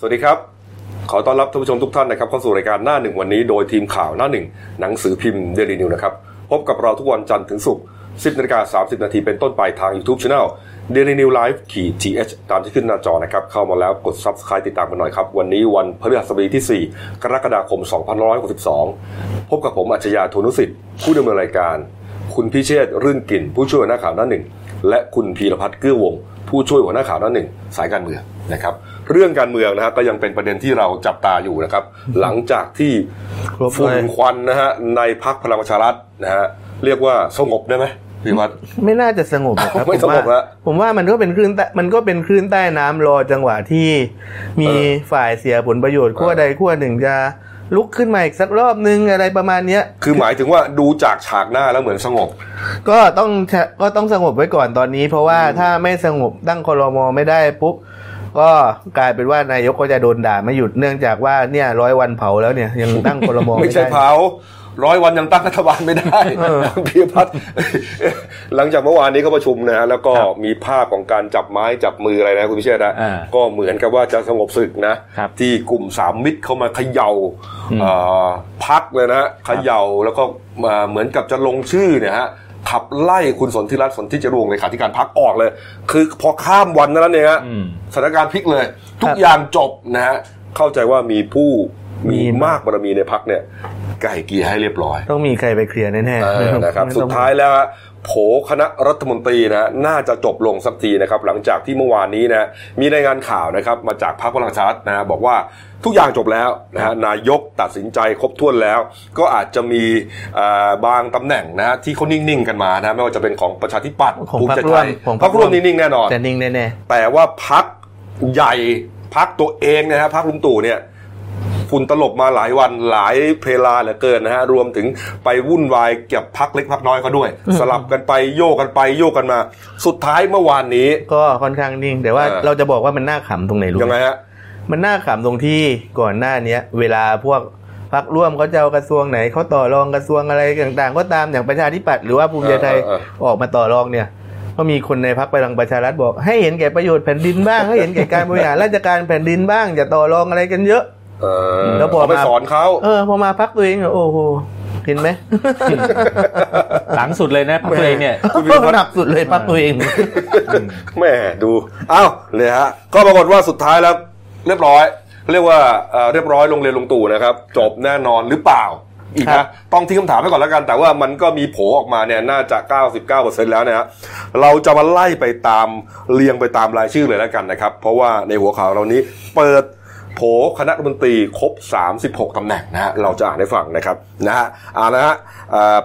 สวัสดีครับขอต้อนรับท่านผู้ชมทุกท่านนะครับเข้าสู่รายการหน้าหนึ่งวันนี้โดยทีมข่าวหน้าหนึ่งหนังสือพิมพ์เดลี่นิวนะครับพบกับเราทุกวันจันทร์ถึงศุกร์ 10:30 น.เป็นต้นไปทาง YouTube Channel Daily New Live -th ตามที่ขึ้นหน้าจอนะครับเข้ามาแล้วกด Subscribe ติดตามกันหน่อยครับวันนี้วันพฤหัสบดีที่4กรกฎาคม2562พบกับผมอัจฉริยะ โทนุสิทธิ์ผู้ดำเนินรายการคุณพิเชษฐ์ รื่นกลิ่นผู้ช่วยหัวหน้าข่าวหน้าหนึ่งและคุณพีรพัฒน์เกื้อวงผู้ช่วยหัวหน้าข่าวหน้าหนึ่งสายการเมืองนะครับเรื่องการเมืองนะฮะก็ยังเป็นประเด็นที่เราจับตาอยู่นะครับหลังจากที่ฝุ่นควันนะฮะในพรรคพลังประชารัฐนะฮะเรียกว่าสงบได้ไหมพี่วัดไม่น่าจะสงบครับผมว่ามันก็เป็นคลื่นใต้น้ำรอจังหวะที่มีฝ่ายเสียผลประโยชน์ขั้วใดขั้วหนึ่งจะลุกขึ้นมาอีกสักรอบนึงอะไรประมาณนี้คือหมายถึงว่าดูจากฉากหน้าแล้วเหมือนสงบก็ต้องสงบไว้ก่อนตอนนี้เพราะว่าถ้าไม่สงบตั้งครม.ไม่ได้ปุ๊บก็กลายเป็นว่านายกก็จะโดนด่าไม่หยุดเนื่องจากว่าเนี่ยร้อยวันเผาแล้วเนี่ยยังตั้งครม.ไม่ใช่เผาร้อยวันยังตั้งรัฐบาลไม่ได้พี่พัฒน์หลังจากเมื่อวานนี้ก็ประชุมนะฮะแล้วก็มีภาพของการจับไม้จับมืออะไรนะคุณพิเชษฐ์นะก็เหมือนกับว่าจะสงบศึกนะที่กลุ่มสามมิตรเข้ามาเขย่าพรรคเลยนะเขย่าแล้วก็เหมือนกับจะลงชื่อเนี่ยฮะขับไล่คุณสนธิรัตน์สนธิจรวงเลยขาธิการพรรคออกเลยคือพอข้ามวันนั้นเนี่ยฮะสถานการณ์พลิกเลยทุกอย่างจบนะฮะเข้าใจว่ามีผู้มีมากบารมีในพรรคเนี่ยไก่เกียร์ให้เรียบร้อยต้องมีใครไปเคลียร์แน่ๆนะครับสุดท้ายแล้วโผคณะรัฐมนตรีนะน่าจะจบลงสักทีนะครับหลังจากที่เมื่อวานนี้นะมีรายงานข่าวนะครับมาจากพรรคพลังประชารัฐนะบอกว่าทุกอย่างจบแล้วนะฮะนายกตัดสินใจครบถ้วนแล้วก็อาจจะมีบางตำแหน่งนะที่เขานิ่งๆกันมานะไม่ว่าจะเป็นของประชาธิปัตย์ภูมิใจไทยพรรคร่วมนิ่งๆแน่นอนแต่นิ่งแน่ๆแต่ว่าพรรคใหญ่พรรคตัวเองนะฮะพรรคลุงตู่เนี่ยฝุ่นตลบมาหลายวันหลายเพลาเหลือเกินนะฮะรวมถึงไปวุ่นวายเกี่ยวกับพรรคเล็กพรรคน้อยเขาด้วยสลับกันไปโยกกันไปโยกกันมาสุดท้ายเมื่อวานนี้ก็ค่อนข้างนิ่งแต่ว่าเราจะบอกว่ามันน่าขำตรงไหนรู้ยังไงฮะมันน่าขำตรงที่ก่อนหน้านี้เวลาพวกพรรคร่วมเขาจะเอากระทรวงไหนเขาต่อรองกระทรวงอะไรต่างๆก็ตามอย่างประชาธิปัตย์หรือว่าภูมิใจไทยออกมาต่อรองเนี่ยก็มีคนในพรรคพลังประชารัฐบอกให้เห็นแก่ประโยชน์แผ่นดินบ้างให้เห็นแก่การบริหารราชการแผ่นดินบ้างอย่าต่อรองอะไรกันเยอะแล้วพอมาสอนเขาพอมาพักตัวเองโอ้โหเห็นไหมหลังสุดเลยนะพักตัวเองเนี่ยหนักสุดเลยพักตัวเองแม่ดูอ้าวเลยฮะก็ปรากฏว่าสุดท้ายแล้วเรียบร้อยเรียกว่าเรียบร้อยลงเรียนลงตู่นะครับจบแน่นอนหรือเปล่าอีกนะต้องทิ้งคำถามไปก่อนแล้วกันแต่ว่ามันก็มีโผออกมาเนี่ยน่าจะ 99% แล้วนะฮะเราจะมาไล่ไปตามเรียงไปตามรายชื่อเลยแล้วกันนะครับเพราะว่าในหัวข่าวเรานี้เปิดโผคณะรัฐมนตรีครบ36ตำแหน่งนะฮะเราจะอ่านให้ฟังนะครับนะฮะนะฮะ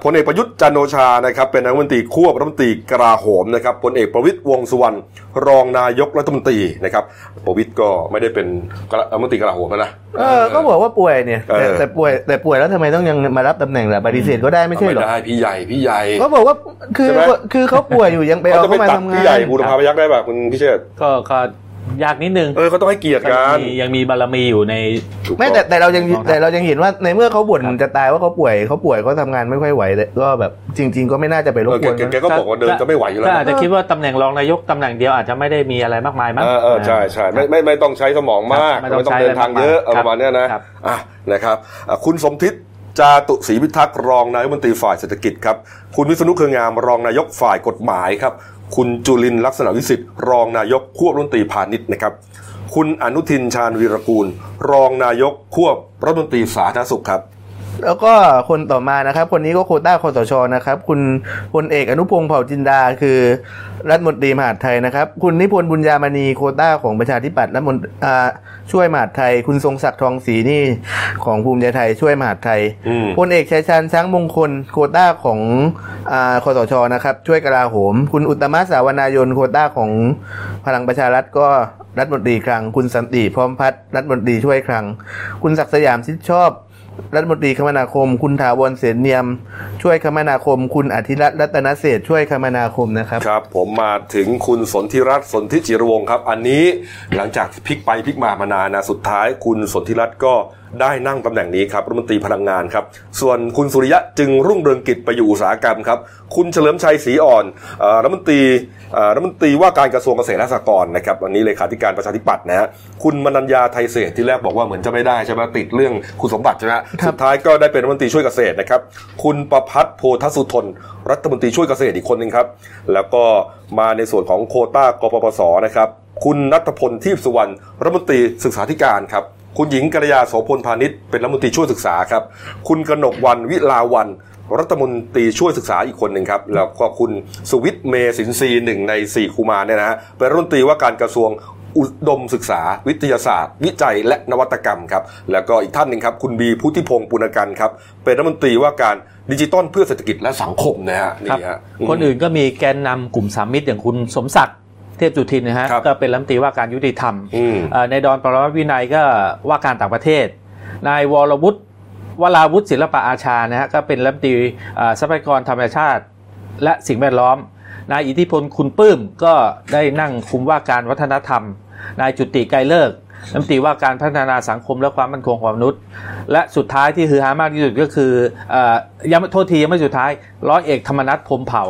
พลเอกประยุทธ์จันทร์โอชานะครับเป็นรัฐมนตรีควบรัฐมนตรีกลาโหมนะครับพลเอกประวิตรวงษ์สุวรรณรองนายกรัฐมนตรีนะครับประวิตรก็ไม่ได้เป็นรัฐมนตรีกลาโหมนะก็บอกว่าป่วยเนี่ยแต่ป่วยแล้วทำไมต้องยังมารับตำแหน่งล่ะปฏิเสธก็ได้ไม่ใช่หรอไม่ได้พี่ใหญ่ก็บอกว่าคือเขาป่วยอยู่ยังไปเอาเข้ามาทำงานพี่ใหญ่บูรพาพยัคฆ์ได้ป่ะคุณพิเชษฐ์ก็ยากนิดนึงเขาต้องให้เกียรติกันยังมีบารมีอยู่ในไม่แต่เรายังเห็นว่าในเมื่อเขาบ่นจะตายว่าเขาป่วยเขาทำงานไม่ค่อยไหวเลยก็แบบจริงๆก็ไม่น่าจะไปรบกวนแกก็บอกว่าเดินจะไม่ไหวอยู่แล้วอาจจะคิดว่าตำแหน่งรองนายกตำแหน่งเดียวอาจจะไม่ได้มีอะไรมากมายมั้งใช่ใช่ไม่ต้องใช้สมองมากไม่ต้องเดินทางเยอะประมาณนี้นะนะครับคุณสมทิศจาตุศรีพิทักษ์รองนายกรัฐมนตรีฝ่ายเศรษฐกิจครับคุณวิษณุเครืองามรองนายกฝ่ายกฎหมายครับคุณจุลินทร์ลักษณะวิสิทธิ์รองนายกควบรัฐมนตรีพาณิชย์นะครับคุณอนุทินชาญวีรกูลรองนายกควบรัฐมนตรีสาธารณสุขครับแล้วก็คนต่อมานะครับคนนี้ก็โควต้าคสช.นะครับคุณพลเอกอนุพงษ์เผ่าจินดาคือรัฐมนตรีมหาดไทยนะครับคุณนิพนธ์บุญญามณีโควต้าของประชาธิปัตย์รัฐมนตรีช่วยมหาดไทยคุณทรงศักดิ์ทองศรีนี่ของภูมิใจไทยช่วยมหาดไทยพลเอกชัยชาญช้างมงคลโควต้าของคสช.นะครับช่วยกลาโหมคุณอุตตมะสาวนายนโควต้าของพลังประชารัฐก็รัฐมนตรีคลังคุณสันติพร้อมพัฒน์รัฐมนตรีช่วยคลังคุณศักดิ์สยามชิดชอบรัฐมนตรีคมนาคมคุณถาวรเสนเนียมช่วยคมนาคมคุณอธิรัตน์รัตนเศรษฐ์ช่วยคมนาคมนะครับครับผมมาถึงคุณสนธิรัตน์สนธิจิรวงศ์ครับอันนี้หลังจากพลิกไปพลิกมามานานนะสุดท้ายคุณสนธิรัตน์ก็ ได้นั่งตำแหน่งนี้ครับรัฐมนตรีพลังงานครับส่วนคุณสุริยะจึงรุ่งเรืองกิจไปอยู่อุตสาหกรรมครับคุณเฉลิมชัยศรีอ่อนรัฐมนตรีว่าการกระทรวงเกษตรและสหกรณ์นะครับวันนี้เลขาธิการประชาธิปัตย์นะฮะคุณมนัญญาไทยเศรษฐ์ที่แรกบอกว่าเหมือนจะไม่ได้ใช่ไหมติดเรื่องคุณสมบัติใช่ไหมสุดท้ายก็ได้เป็นรัฐมนตรีช่วยเกษตรนะครับคุณประภัสโพธสุธนรัฐมนตรีช่วยเกษตรอีกคนนึงครับแล้วก็มาในส่วนของโควต้ากปปส.นะครับคุณณัฐพลทีพสุวรรณรัฐมนตรีศึกษาธิการครับคุณหญิงกัลยาโสพลพาณิชย์เป็นรัฐมนตรีช่วยศึกษาครับคุณกนกวรรณวิลาวันรัฐมนตรีช่วยศึกษาอีกคนหนึ่งครับแล้วก็คุณสุวิทย์เมษินทรีย์หนึ่งใน4คูมาเนี่ยนะฮะเป็นรัฐมนตรีว่าการกระทรวงอุดมศึกษาวิทยาศาสตร์วิจัยและนวัตกรรมครับแล้วก็อีกท่านหนึ่งครับคุณบีพุทธิพงศ์ปุณกันครับเป็นรัฐมนตรีว่าการดิจิตอลเพื่อเศรษฐกิจและสังคมนะฮะนี่ฮะคนอื่นก็มีแกนนำกลุ่มสามมิตรอย่างคุณสมศักดิ์เทพจุทินนะฮะก็เป็นรัฐมนตรีว่าการยุติธรรมในดอนปรมัตถ์วินัยก็ว่าการต่างประเทศนายวรวุฒิศิลปะอาชานะฮะก็เป็นรัฐมนตรีทรัพยากรธรรมชาติและสิ่งแวดล้อมนายอิทธิพลคุณปื้มก็ได้นั่งคุมว่าการวัฒนธรรมนายจุติไกรฤกษ์รัฐมนตรีว่าการพัฒนาสังคมและความมั่นคงของมนุษย์และสุดท้ายที่ฮือฮามากที่สุดก็คือยังไม่สุดท้ายร้อยเอกธรรมนัสพรหมเผ่า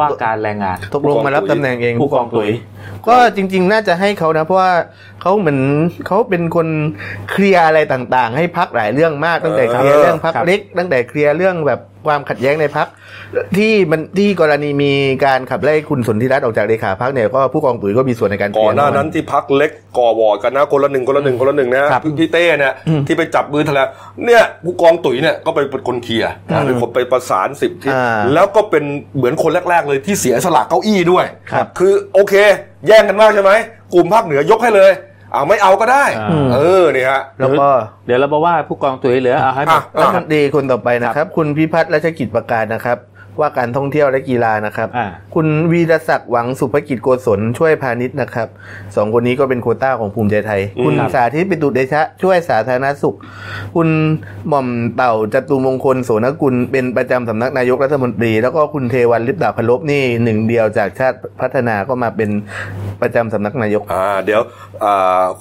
ว่าการแรงงานตกลงมารับตำแหน่งเองผู้กองตุ๋ยก็จริงๆน่าจะให้เขานะเพราะว่าเขาเหมือนเขาเป็นคนเคลียร์อะไรต่างๆให้พรรคหลายเรื่องมากตั้งแต่เคลียร์เรื่องพรรคเล็กตั้งแต่เคลียร์เรื่องแบบความขัดแย้งในพรรคที่กรณีมีการขับไล่คุณสนธิรัตน์ออกจากเลขาพรรคเนี่ยก็ผู้กองปุ๋ยก็มีส่วนในการก่อนหน้านั้นที่พรรคเล็กก่อวอร์กันนะคนละหนึ่งนะพี่เต้เนี่ยที่ไปจับมือทะเลเนี่ยผู้กองตุ๋ยเนี่ยก็ไปเป็นคนเคลียร์เป็นคนไปประสานสิบที่แล้วก็เป็นเหมือนคนแรกๆเลยที่เสียสละเก้าอี้ด้วยคือโอเคแย่งกันมากใช่ไหมกลุ่มภาคเหนือยกให้เลยเอาไม่เอาก็ได้นี่ฮะแล้วก็เดี๋ยวเราบอกว่าผู้กองตุ๋ยเหลือเอาให้หมดท่านดีคนต่อไปนะครับคุณพิพัฒน์รัชกิจประการนะครับว่าการท่องเที่ยวและกีฬานะครับคุณวีรศักดิ์หวังสุภกิจโกศลช่วยพาณิชย์นะครับสองคนนี้ก็เป็นโควต้าของภูมิใจไทยคุณสาธิตปิตุเดชะช่วยสาธารณสุขคุณหม่อมเต่าจตุมงคลโสนกุลเป็นประจำสำนักนายกรัฐมนตรีแล้วก็คุณเทวันลิปดาพลบนี่หนึ่งเดียวจากชาติพัฒนาก็มาเป็นประจำสำนักนายกเดี๋ยว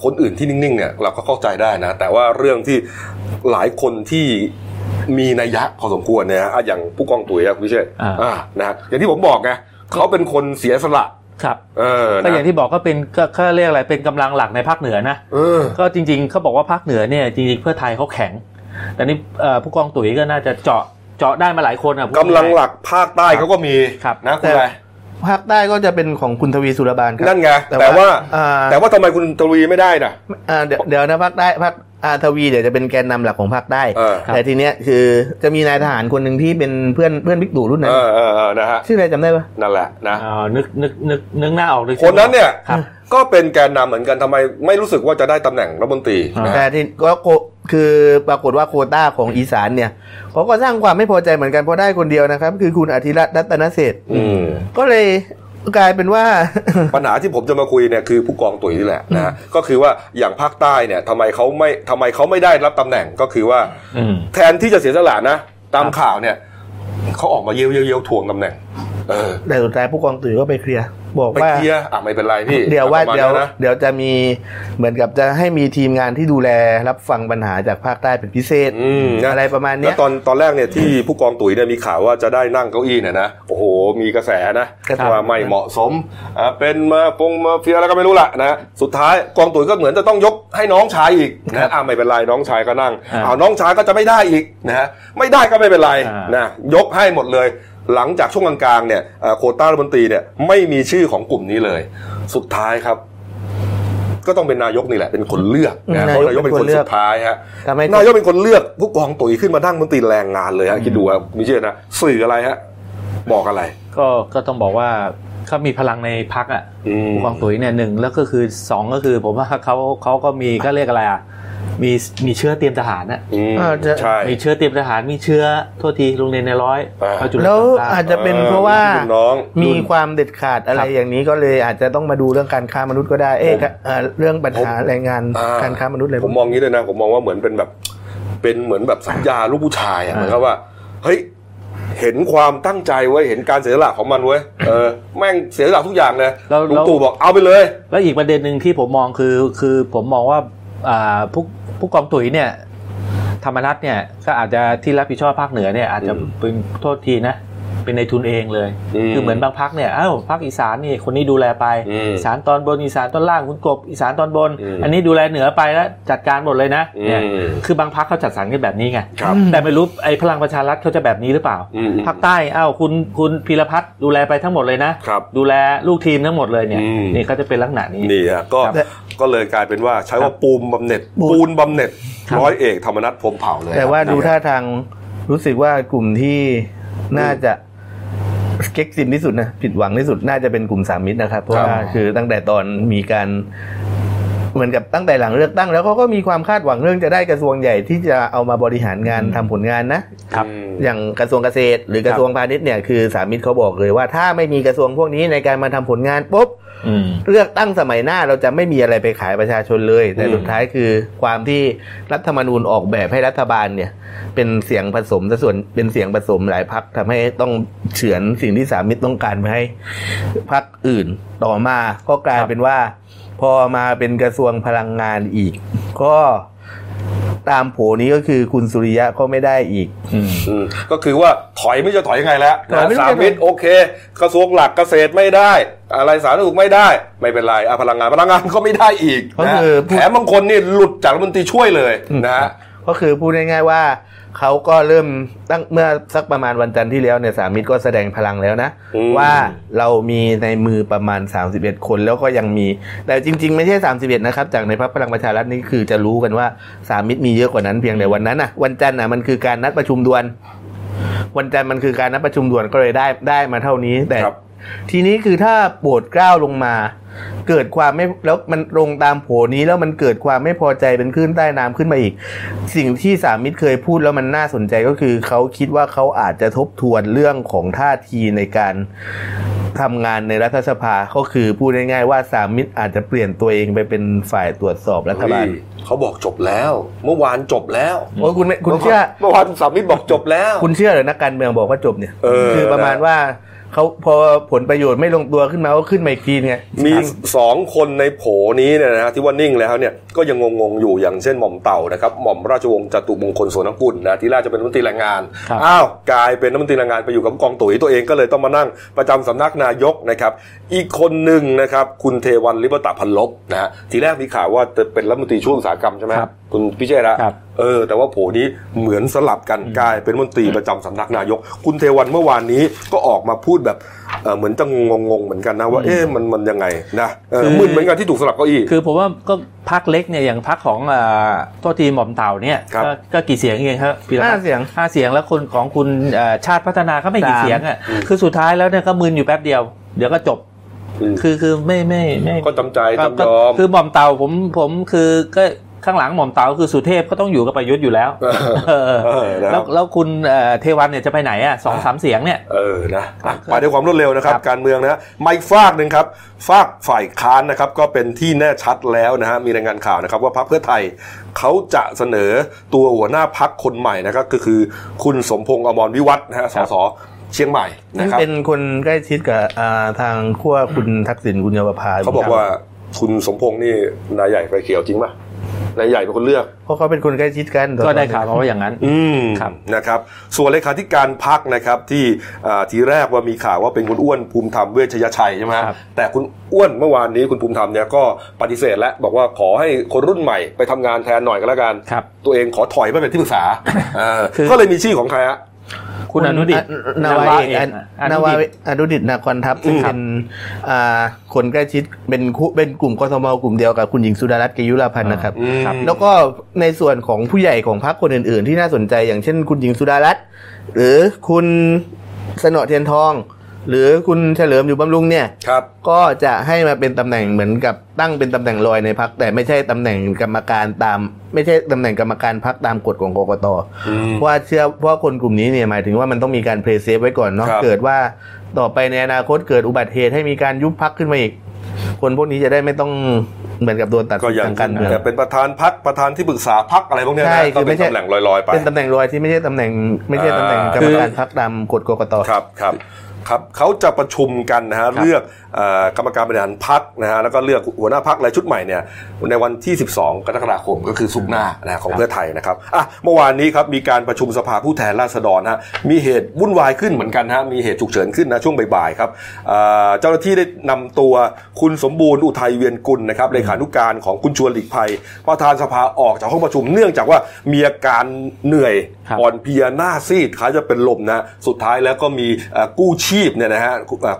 คนอื่นที่นิ่งๆเนี่ยเราก็เข้าใจได้นะแต่ว่าเรื่องที่หลายคนที่มีนัยยะพอสมควรนะฮะอย่างผู้กองตุ๋ยคุณวิเชษฐ์นะอย่างที่ผมบอกไงเขาเป็นคนเสียสละครับก็อย่างที่บอกก็เป็นก็เรียกอะไรเป็นกำลังหลักในภาคเหนือนะก็จริงๆเขาบอกว่าภาคเหนือเนี่ยจริงๆเพื่อไทยเขาแข็งแต่นี่ผู้กองตุ๋ยก็น่าจะเจาะได้มาหลายคนอ่ะกำลังหลักภาคใต้เขาก็มีนะคุณอะไรภาคใต้ก็จะเป็นของคุณทวีสุรบาลครับนั่นไงแต่ว่าทำไมคุณทวีไม่ได้นะเดี๋ยวนะภาคใต้ทวีเดี๋ยวจะเป็นแกนนำหลักของภาคใต้แต่ทีเนี้ยคือจะมีนายทหารคนหนึ่งที่เป็นเพื่อนบิ๊กตู่รุ่นนั้นนะฮะชื่ออะไรจำได้ปะนั่นแหละนะนึกหน้าออกเลยคนนั้นเนี่ยก็เป็นแกนนำเหมือนกันทำไมไม่รู้สึกว่าจะได้ตำแหน่งรัฐมนตรีแต่ที่ก็คือปรากฏว่าโควต้าของอีสานเนี่ยเขาก็สร้างความไม่พอใจเหมือนกันเพราะได้คนเดียวนะครับคือคุณอธิรัตน์รัตนเศรษฐ์ก็เลยกลายเป็นว่าปัญหาที่ผมจะมาคุยเนี่ยคือผู้กองตุ๋ยนี่แหละนะก็คือว่าอย่างภาคใต้เนี่ยทำไมเขาไม่ได้รับตำแหน่งก็คือว่าแทนที่จะเสียสละนะตามข่าวเนี่ยเขาออกมาเย้ยทวงตำแหน่งแต่สุดท้ายผู้กองตุ๋ยก็ไปเคลียร์บอกว่าไม่เป็นไรพี่เดี๋ยวจะมีเหมือนกับจะให้มีทีมงานที่ดูแลรับฟังปัญหาจากภาคใต้เป็นพิเศษอะไรประมาณนี้แล้วตอนแรกเนี่ยที่ผู้กองตุ๋ยเนี่ยมีข่าวว่าจะได้นั่งเก้าอี้เนี่ยนะโอ้โหมีกระแสนะว่าไม่เหมาะสมเป็นมาเฟียอะไรก็ไม่รู้ละนะสุดท้ายกองตุ๋ยก็เหมือนจะต้องยกให้น้องชายอีกนะไม่เป็นไรน้องชายก็นั่งน้องชายก็จะไม่ได้อีกนะไม่ได้ก็ไม่เป็นไรนะยกให้หมดเลยหลังจากช่วงกลางๆเนี่ยโควต้ารัฐมนตรีเนี่ยไม่มีชื่อของกลุ่มนี้เลยสุดท้ายครับก็ต้องเป็นนายกนี่แหละเป็นคนเลือกนะเพราะนายกเป็นคนสุดท้ายฮะนายกเป็นคนเลือกผู้กองตุ๋ยขึ้นมานั่งมนตรีแรงงานเลยฮะคิดดูครับไม่เชื่อนะสื่ออะไรฮะบอกอะไรก็ต้องบอกว่าเขามีพลังในพรรคผู้กองตุ๋ยเนี่ยหนึ่งแล้วก็คือสองก็คือผมว่าเขาก็มีก็เรียกอะไรมีเชื้อเตรียมทหารนะมีเชื้อเตรียมทหารมีเชื้อโทษทีโรงเรียนในร้อยแล้วอาจจะเป็นเพราะว่ามีความเด็ดขาดอะไรอย่างนี้ก็เลยอาจจะต้องมาดูเรื่องการค้ามนุษย์ก็ได้เรื่องปัญหาแรงงานการค้ามนุษย์เลยผมมองงี้เลยนะผมมองว่าเหมือนเป็นแบบเป็นเหมือนแบบสัญญาลูกผู้ชายเหมือนกับว่าเฮ้ยเห็นความตั้งใจไว้เห็นการเสียสละของมันไว้แม่งเสียสละทุกอย่างเลยลุงตู่บอกเอาไปเลยแล้วอีกประเด็นหนึ่งที่ผมมองคือผมมองว่าผู้กองตุ๋ยเนี่ย ธรรมนัสเนี่ยก็อาจจะที่รับผิดชอบภาคเหนือเนี่ยอาจจะเป็นโทษทีนะเป็นในทุนเองเลยคือเหมือนบางพรรคเนี่ยอ้าวพรรคอีสานนี่คนนี้ดูแลไปอีสานตอนบนอีสานตอนล่างคุณกบอีสานตอนบนอันนี้ดูแลเหนือไปแล้วจัดการหมดเลยนะเนี่ยคือบางพรรคเขาจัดสรรกันแบบนี้ไงแต่ไม่รู้ไอ้พลังประชารัฐเขาจะแบบนี้หรือเปล่าภาคใต้อ้าวคุณพีรพัฒน์ดูแลไปทั้งหมดเลยนะดูแลลูกทีมทั้งหมดเลยเนี่ยนี่เขาจะเป็นลักษณะนี้นี่ฮะก็เลยกลายเป็นว่าใช้ว่าปูนบำเหน็จร้อยเอกธรรมนัสพรหมเผ่าเลยแต่ว่าดูท่าทางรู้สึกว่ากลุ่มที่น่าจะเก็กซิมที่สุดนะผิดหวังที่สุดน่าจะเป็นกลุ่มสามมิตรนะครับเพราะว่าคือตั้งแต่ตอนมีการเหมือนกับตั้งแต่หลังเลือกตั้งแล้วเขาก็มีความคาดหวังเรื่องจะได้กระทรวงใหญ่ที่จะเอามาบริหารงานทำผลงานนะครับอย่างกระทรวงเกษตรหรือกระทรวงพาณิชย์เนี่ยคือสามมิตรเขาบอกเลยว่าถ้าไม่มีกระทรวงพวกนี้ในการมาทำผลงานปุ๊บเลือกตั้งสมัยหน้าเราจะไม่มีอะไรไปขายประชาชนเลยแต่สุดท้ายคือความที่รัฐธรรมนูญออกแบบให้รัฐบาลเนี่ยเป็นเสียงผสมส่วนเป็นเสียงผสมหลายพรรคทำให้ต้องเฉือนสิ่งที่สามมิตรต้องการไปให้พรรคอื่นต่อมาก็กลายเป็นว่าพอมาเป็นกระทรวงพลังงานอีกก็ตามโผนี้ก็คือคุณสุริยะก็ไม่ได้อีกก็คือว่าถอยไม่จะถอยยังไงแล้วสามมิตรโอเคกระทรวงหลักเกษตรไม่ได้อะไรสาธารณสุขไม่ได้ไม่เป็นไรพลังงานก็ไม่ได้อีกนะแถมบางคนนี่หลุดจากรัฐมนตรีช่วยเลยนะก็คือพูดง่ายๆว่าเขาก็เริ่มตั้งเมื่อสักประมาณวันจันทร์ที่แล้วเนี่ยสามมิตรก็แสดงพลังแล้วนะว่าเรามีในมือประมาณ31คนแล้วก็ยังมีแต่จริงๆไม่ใช่31นะครับจากในพรรคพลังประชารัฐนี่คือจะรู้กันว่าสามมิตรมีเยอะกว่านั้นเพียงแต่วันนั้นนะวันจันทร์นะมันคือการนัดประชุมด่วนวันจันทร์มันคือการนัดประชุมด่วนก็เลยได้มาเท่านี้แต่ทีนี้คือถ้าโปรดเกล้าลงมาเกิดความไม่แล้วมันลงตามโผนี้แล้วมันเกิดความไม่พอใจเป็นคลื่นใต้น้ำขึ้นมาอีกสิ่งที่สามมิตรเคยพูดแล้วมันน่าสนใจก็คือเขาคิดว่าเขาอาจจะทบทวนเรื่องของท่าทีในการทำงานในรัฐสภาก็คือพูดง่ายๆว่าสามมิตรอาจจะเปลี่ยนตัวเองไปเป็นฝ่ายตรวจสอบรัฐบาลเขาบอกจบแล้วเมื่อวานจบแล้วโอ้คุณเชื่อเมื่อวานสามมิตรบอกจบแล้วคุณเชื่อหรือนักการเมืองบอกว่าจบเนี่ยคือประมาณว่าเขาพอผลประโยชน์ไม่ลงตัวขึ้นมาก็ขึ้นมาอีกทีไงมี2คนในโผนี้เนี่ยนะที่ว่านิ่งแล้วเนี่ยก็ยังงงๆอยู่อย่างเช่นหม่อมเต่านะครับหม่อมราชวงศ์จตุมงคลโสนกุลนะที่ล่าจะเป็นรัฐมนตรีแรงงานอ้าวกลายเป็นรัฐมนตรีแรงงานไปอยู่กับกองตุ๋ยตัวเองก็เลยต้องมานั่งประจำสำนักนายกนะครับอีกคนหนึ่งนะครับคุณเทวันลิปตะพันลบนะฮะทีแรกมีข่าวว่าจะเป็นรัฐมนตรีช่วงอุตสาหกรรมใช่ไหมคุณพิเชษละแต่ว่าโผนี้เหมือนสลับกันกลายเป็นมนตรีประจำสำนักนายกคุณเทวันเมื่อวานนี้ก็ออกมาพูดแบบเหมือนจะงงเหมือนกันนะว่าเอ๊ะมันยังไงนะมึนเหมือนกันที่ถูกสลับเก้าอี้คือผมว่าก็พรรคเล็กเนี่ยอย่างพรรคของตัวทีหม่อมเต่าเนี่ยก็กี่เสียงเองครับ5 เสียงแล้วคนของคุณชาติพัฒนาก็ไม่กี่เสียงอ่ะคือสุดท้ายแล้วเนี่ยก็มึนอยู่แป๊บเดียวเดี๋ยวก็จบคือไม่ก็จำใจจำยอมคือหม่อมเต่าผมคือก็ข้างหลังหม่อมเต๋าคือสุเทพก็ต้องอยู่กับประยุทธ์อยู่แล้วแล้วคุณเทวันเนี่ยจะไปไหนอ่ะ 2-3 เสียงเนี่ยนะไปด้วยความรวดเร็วนะครับการเมืองนะไม่ฝากนึงครับฝากฝ่ายค้านนะครับก็เป็นที่แน่ชัดแล้วนะฮะมีรายงานข่าวนะครับว่าพรรคเพื่อไทยเขาจะเสนอตัวหัวหน้าพรรคคนใหม่นะครับก็คือคุณสมพงษ์อมรวิวัฒน์นะฮะสสเชียงใหม่นะครับเป็นคนใกล้ชิดกับทางขั้วคุณทักษิณคุณเยาวภาเขาบอกว่าคุณสมพงษ์นี่นายใหญ่ไฟเขียวจริงป่ะนายใหญ่เป็นคนเลือกเพราะเขาเป็นคนใกล้ชิดกันก็ได้ข่าวว่าอย่างนั้นนะครับส่วนเลขาธิการพรรคนะครับที่ทีแรกว่ามีข่าวว่าเป็นคุณอ้วนภูมิธรรมเวชยชัยใช่ไหมแต่คุณอ้วนเมื่อวานนี้คุณภูมิธรรมเนี่ยก็ปฏิเสธและบอกว่าขอให้คนรุ่นใหม่ไปทำงานแทนหน่อยก็แล้วกันตัวเองขอถอยไปเป็นที่ปรึกษาก็เลยมีชื่อของใครฮะคุณอนุดิษฐ์นาคอนทัพซึ่งเป็นคนใกล้ชิดเป็นกลุ่มกทม.กลุ่มเดียวกับคุณหญิงสุดารัตน์เกยุราพันธ์นะครับแล้วก็ในส่วนของผู้ใหญ่ของพรรคคนอื่นๆที่น่าสนใจอย่างเช่นคุณหญิงสุดารัตน์หรือคุณสนอเทียนทองหรือคุณเฉลิมอยู่บำรุงเนี่ยก็จะให้มาเป็นตำแหน่งเหมือนกับตั้งเป็นตำแหน่งลอยในพรรคแต่ไม่ใช่ตำแหน่งกรรมการตามไม่ใช่ตำแหน่งกรรมการพรรคตามกฎของกกต.เพราะเชื่อว่าคนกลุ่มนี้เนี่ยหมายถึงว่ามันต้องมีการเพลย์เซฟไว้ก่อนเนาะเกิดว่าต่อไปในอนาคตเกิดอุบัติเหตุให้มีการยุบพรรคขึ้นมาอีกคนพวกนี้จะได้ไม่ต้องเหมือนกับโดนตัดสินทางการเมืองแต่เป็นประธานพรรคประธานที่ปรึกษาพรรคอะไรพวกนี้นะก็เป็นตำแหน่งลอยๆไปเป็นตำแหน่งลอยที่ไม่ใช่ตำแหน่งกรรมการพรรคตามกฎกกต.ครับเขาจะประชุมกันนะฮะเลือก กรรมการบริหารพรรคนะฮะแล้วก็เลือกหัวหน้าพรรครายชุดใหม่เนี่ยในวันที่12กรกฎาคมก็คือศุกร์หน้านะของเพื่อไทยนะครับอ่ะเมื่อวานนี้ครับมีการประชุมสภาผู้แทนราษฎรฮะมีเหตุวุ่นวายขึ้นเหมือนกันฮะมีเหตุฉุกเฉินขึ้นนะช่วงบ่ายๆครับเจ้าหน้าที่ได้นำตัวคุณสมบูรณ์อุทัยเวียนกุลนะครับเลขานุการของคุณชวนหลีกภัยประธานสภาออกจากห้องประชุมเนื่องจากว่ามีอาการเหนื่อยอ่อนเพลียหน้าซีดคล้ายจะเป็นลมนะสุดท้ายแล้วก็มีกู้ชีพเนี่ยนะฮะ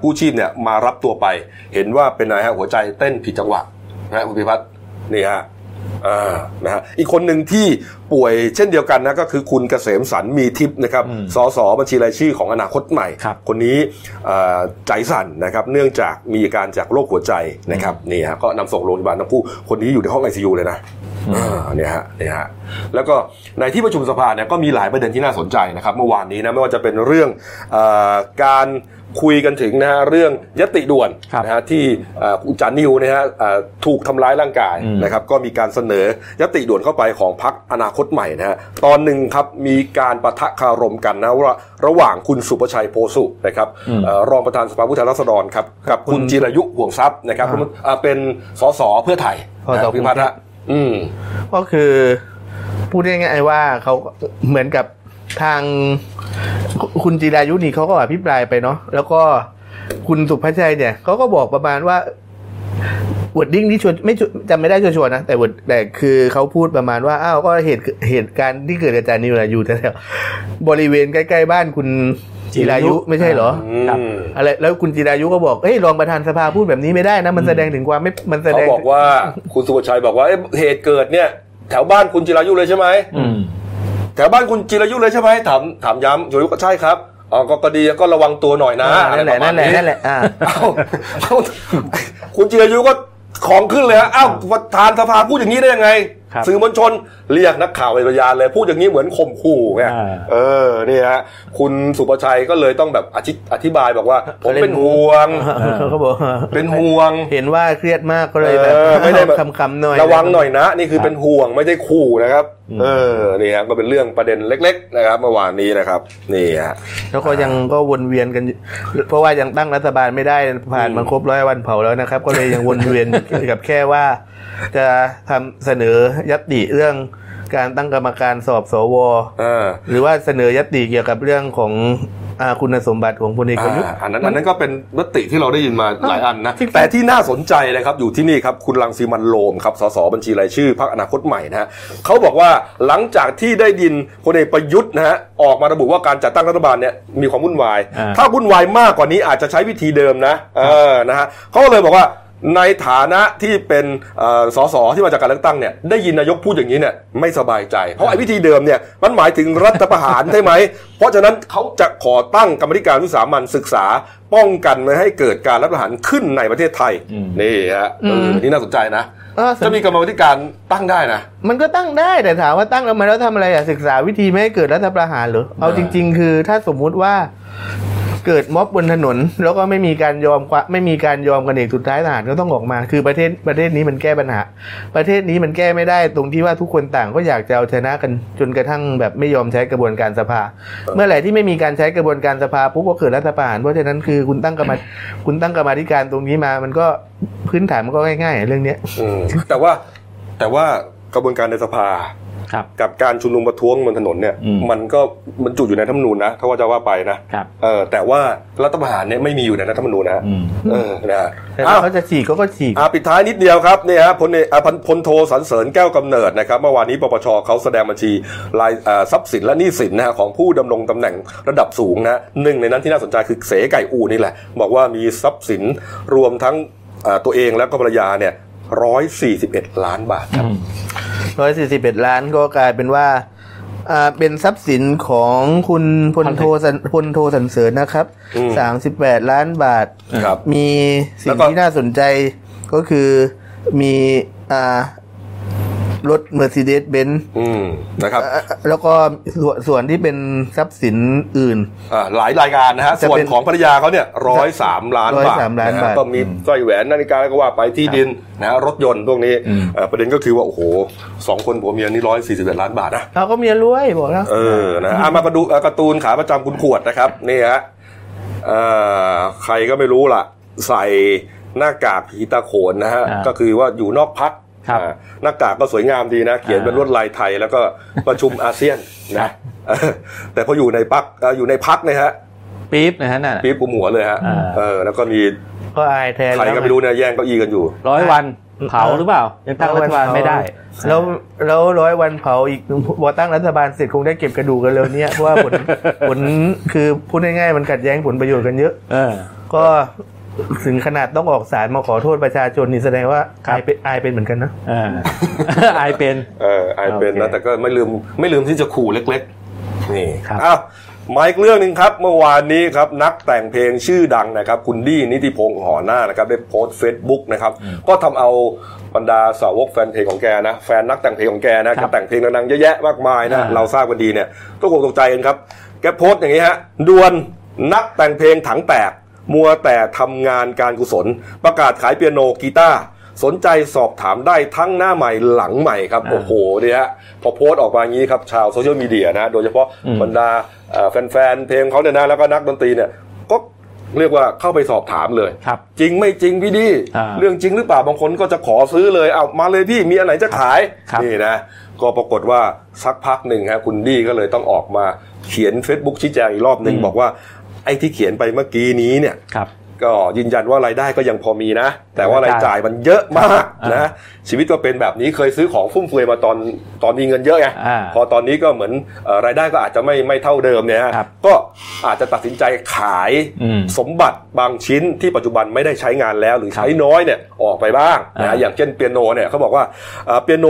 กู้ชีพเนี่ยมารับตัวไปเห็นว่าเป็นอะไรฮะหัวใจเต้นผิดจังหวะนะคุณพิพัฒน์นี่ฮะนะฮะอีกคนหนึ่งที่ป่วยเช่นเดียวกันนะก็คือคุณเกษมสรรมีทิพย์นะครับสสบัญชีรายชื่อของอนาคตใหม่ คนนี้ใจสั่นนะครับเนื่องจากมีอาการจากโรคหัวใจนะครับนี่ฮะก็นำส่งโรงพยาบาลทั้งคู่คนนี้อยู่ในห้อง ICU เลยนะเนี่ยฮะเนี่ยฮะแล้วก็ในที่ประชุมสภาเนี่ยก็มีหลายประเด็นที่น่าสนใจนะครับเมื่อวานนี้นะไม่ว่าจะเป็นเรื่องการคุยกันถึงนะฮะเรื่องยติด่วนนะฮะที่คุณจานิวนะฮะถูกทำร้ายร่างกายนะครับก็มีการเสนอยติด่วนเข้าไปของพรรคอนาคตใหม่นะฮะตอนหนึ่งครับมีการปะทะคารมกันนะว่าระหว่างคุณสุประชัยโพสุนะครับรองประธานสภาผู้แทนราษฎรครับกับคุณจิรายุห่วงทรัพย์นะครับเป็นสสเพื่อไทยนะพิพัฒน์ฮะก็คือพูดง่ายๆว่าเขาเหมือนกับทางคุณจิรายุนี่เขาก็อภิปรายไปเนาะแล้วก็คุณสุภชัยเนี่ยเขาก็บอกประมาณว่าวอร์ดดิ้งที่ชวนไม่จำไม่ได้ชัวร์นะแต่คือเขาพูดประมาณว่าอ้าวก็เหตุการณ์ที่เกิดกับจานิวน่ะอยู่แถวบริเวณใกล้ๆบ้านคุณจิรายุไม่ใช่เหรออะไรแล้วคุณจิรายุก็บอกเฮ้ยรองประธานสภาพูดแบบนี้ไม่ได้นะมันแสดงถึงความไม่มันแสดงเขาบอกว่าคุณสุภชัยบอกว่าเหตุเกิดเนี่ยแถวบ้านคุณจิรายุเลยใช่ไหมแถวบ้านคุณจิรายุเลยใช่ไหมถามย้ำจิรายุก็ใช่ครับอ๋อก็ดีก็ระวังตัวหน่อยนะนั่นแหละคุณจิรายุก็ของขึ้นเลยฮะอ้าวประธานสภาพูดอย่างนี้ได้ยังไงสื่อมวลชนเรียกนักข่าวไปพยานเลยพูดอย่างนี้เหมือนข่มขู่ไงนี่ฮะคุณสุประชัยก็เลยต้องแบบอธิบายบอกว่าผมเป็นห่วงเขาบอกเป็นห่วงเห็นว่าเครียดมากก็เลยแบบไม่ได้แบบคำๆหน่อยระวังหน่อยนะนี่คือเป็นห่วงไม่ได้ขู่นะครับนี่ฮะก็เป็นเรื่องประเด็นเล็กๆนะครับเมื่อวานนี้นะครับนี่ฮะแล้วก็ยังก็วนเวียนกันเพราะว่ายังตั้งรัฐบาลไม่ได้ผ่านมาครบ100วันเผาแล้วนะครับก็เลยยังวนเวียนกับแค่ว่าจะทำเสนอญัตติเรื่องการตั้งกรรมการสอบสว.หรือว่าเสนอญัตติเกี่ยวกับเรื่องของคุณสมบัติของพลเอกประยุทธ์อันนั้นก็เป็นญัตติที่เราได้ยินมาหลายอันนะแต่ที่น่าสนใจนะครับอยู่ที่นี่ครับคุณรังสีมันโรมครับสสบัญชีรายชื่อพรรคอนาคตใหม่นะฮะเขาบอกว่าหลังจากที่ได้ยินพลเอกประยุทธ์นะฮะออกมาระบุว่าการจัดตั้งรัฐบาลเนี่ยมีความวุ่นวายถ้าวุ่นวายมากกว่านี้อาจจะใช้วิธีเดิมนะนะฮะเขาเลยบอกว่าในฐานะที่เป็นสสที่มาจากการเลือกตั้งเนี่ยได้ยินนายกพูดอย่างนี้เนี่ยไม่สบายใจเพราะไอ้วิธีเดิมเนี่ยมันหมายถึงรัฐประหารใช่ไหมเพราะฉะนั้นเขาจะขอตั้งกรรมการวิสามัญศึกษาป้องกันไม่ให้เกิดการรัฐประหารขึ้นในประเทศไทยนี่ฮะนี่น่าสนใจนะจะมีกรรมการตั้งได้นะมันก็ตั้งได้แต่ถามว่าตั้งแล้วมาแล้วทำอะไรศึกษาวิธีไม่ให้เกิดรัฐประหารหรือเอาจริงๆคือถ้าสมมติว่าเกิดม็อบบนถนนแล้วก็ไม่มีการยอมกันเองสุดท้ายทหารก็ต้องออกมาคือประเทศนี้มันแก้ปัญหาประเทศนี้มันแก้ไม่ได้ตรงที่ว่าทุกคนต่างก็อยากจะเอาชนะกันจนกระทั่งแบบไม่ยอมใช้กระบวนการสภาเมื่อไหร่ที่ไม่มีการใช้กระบวนการสภาปุ๊บก็เกิดรัฐประหารเพราะฉะนั้นคือคุณตั้งกรรมธิการตรงนี้มามันก็พื้นฐานมันก็ง่ายๆเรื่องนี้แต่ว่ากระบวนการในสภากับการชุมนุมประท้วงบนถนนเนี่ยมันก็มันจุอยู่ในรัฐธรรมนูญนะถ้าว่าจะว่าไปนะแต่ว่ารัฐประหารเนี่ยไม่มีอยู่ในรัฐธรรมนูญนะนะเขาจะฉีกก็ฉีกปิดท้ายนิดเดียวครับนี่ฮะพลโทสรรเสริญแก้วกำเนิดนะครับเมื่อวานนี้ปปชเขาแสดงบัญชีรายทรัพย์สินและหนี้สินนะฮะของผู้ดำรงตำแหน่งระดับสูงนะหนึ่งในนั้นที่น่าสนใจคือเสไก่อูนี่แหละบอกว่ามีทรัพย์สินรวมทั้งตัวเองและก็ภรรยาเนี่ย141 ล้านบาทครับ141ล้านก็กลายเป็นว่าเป็นทรัพย์สินของคุณพลโทสรรเสริญนะครับ38ล้านบาทมีสิ่งที่น่าสนใจก็คือมีรถ Mercedes Benz นะครับแล้วก็ส่วนที่เป็นทรัพย์สินอื่นหลายรายการนะฮะส่วนของภรรยาเขาเนี่ย103 ล้านบาทนะก็มีสร้อยแหวนนาฬิกาก็ว่าไปที่ดินนะรถยนต์พวกนี้ประเด็นก็คือว่าโอ้โห2คนผัวเมียนี่141ล้านบาทนะเขาก็เมียรวยบอกแล้วนะมาดูการ์ตูนขาประจำคุณขวดนะครับนี่ฮะใครก็ไม่รู้ล่ะ ใส่หน้ากากผีตาโขนนะฮะก็คือว่าอยู่นอกพรรคหน้ากากก็สวยงามดีนะเขียนเป็นลวดลายไทยแล้วก็ประชุมอาเซียนนะแต่พออยู่ในพรรคนะฮะปี๊บนะฮะน่ะปี๊บกุมหัวเลยฮะแล้วก็มีก็อายแทนใครก็ไม่รู้เนี่ยแย่งเก้าอี้กันอยู่100วันเผาหรือเปล่ายังตั้งรัฐบาลไม่ได้แล้ว100วันเผาอีกพอตั้งรัฐบาลเสร็จคงได้เก็บกระดูกกันแล้วเนี่ยเพราะว่าผลคือพูดง่ายๆมันขัดแย้งผลประโยชน์กันเยอะก็ถึงขนาดต้องออกศาลมาขอโทษประชาชนนี่แสดงว่าอายเป็นเหมือนกันนะอายเป็นนะแต่ก็ไม่ลืมที่จะขู่เล็กๆนี่ครับอ้าวมาอีกเรื่องนึงครับเมื่อวานนี้ครับนักแต่งเพลงชื่อดังนะครับคุณดี้นิติพงษ์หอหน้านะครับได้โพสต์ Facebook นะครับก็ทำเอาบรรดาสาวกแฟนเพลงของแกนะแฟนนักแต่งเพลงของแกนะจะแต่งเพลงดังๆเยอะแยะมากมายนะเราทราบกันดีเนี่ยต้องตกใจกันครับแกโพสต์อย่างนี้ฮะดวลนักแต่งเพลงถังแตกมัวแต่ทำงานการกุศลประกาศขายเปียโนกีตาร์สนใจสอบถามได้ทั้งหน้าใหม่หลังใหม่ครับโอ้โหเนี่ยฮะพอโพสต์ออกมาอย่างนี้ครับชาวโซเชียลมีเดียนะโดยเฉพาะบรรดาแฟนๆเพลงเขาเนี่ยนะแล้วก็นักดนตรีเนี่ยก็เรียกว่าเข้าไปสอบถามเลยจริงไม่จริงพี่ดี้เรื่องจริงหรือเปล่าบางคนก็จะขอซื้อเลยเอามาเลยพี่มีอันไหนจะขายนี่นะก็ปรากฏว่าสักพักหนึ่งฮะคุณดี้ก็เลยต้องออกมาเขียน Facebook ชี้แจงอีกรอบนึงบอกว่าไอ้ที่เขียนไปเมื่อกี้นี้เนี่ยก็ยืนยันว่ารายได้ก็ยังพอมีนะแต่ว่ารายจ่ายมันเยอะมากนะชีวิตก็เป็นแบบนี้เคยซื้อของฟุ่มเฟือยมาตอนมีเงินเยอะไงพอตอนนี้ก็เหมือนรายได้ก็อาจจะไม่เท่าเดิมเนี่ยก็อาจจะตัดสินใจขายสมบัติบางชิ้นที่ปัจจุบันไม่ได้ใช้งานแล้วหรือใช้น้อยเนี่ยออกไปบ้างนะอย่างเช่นเปียโนเนี่ยเขาบอกว่าเปียโน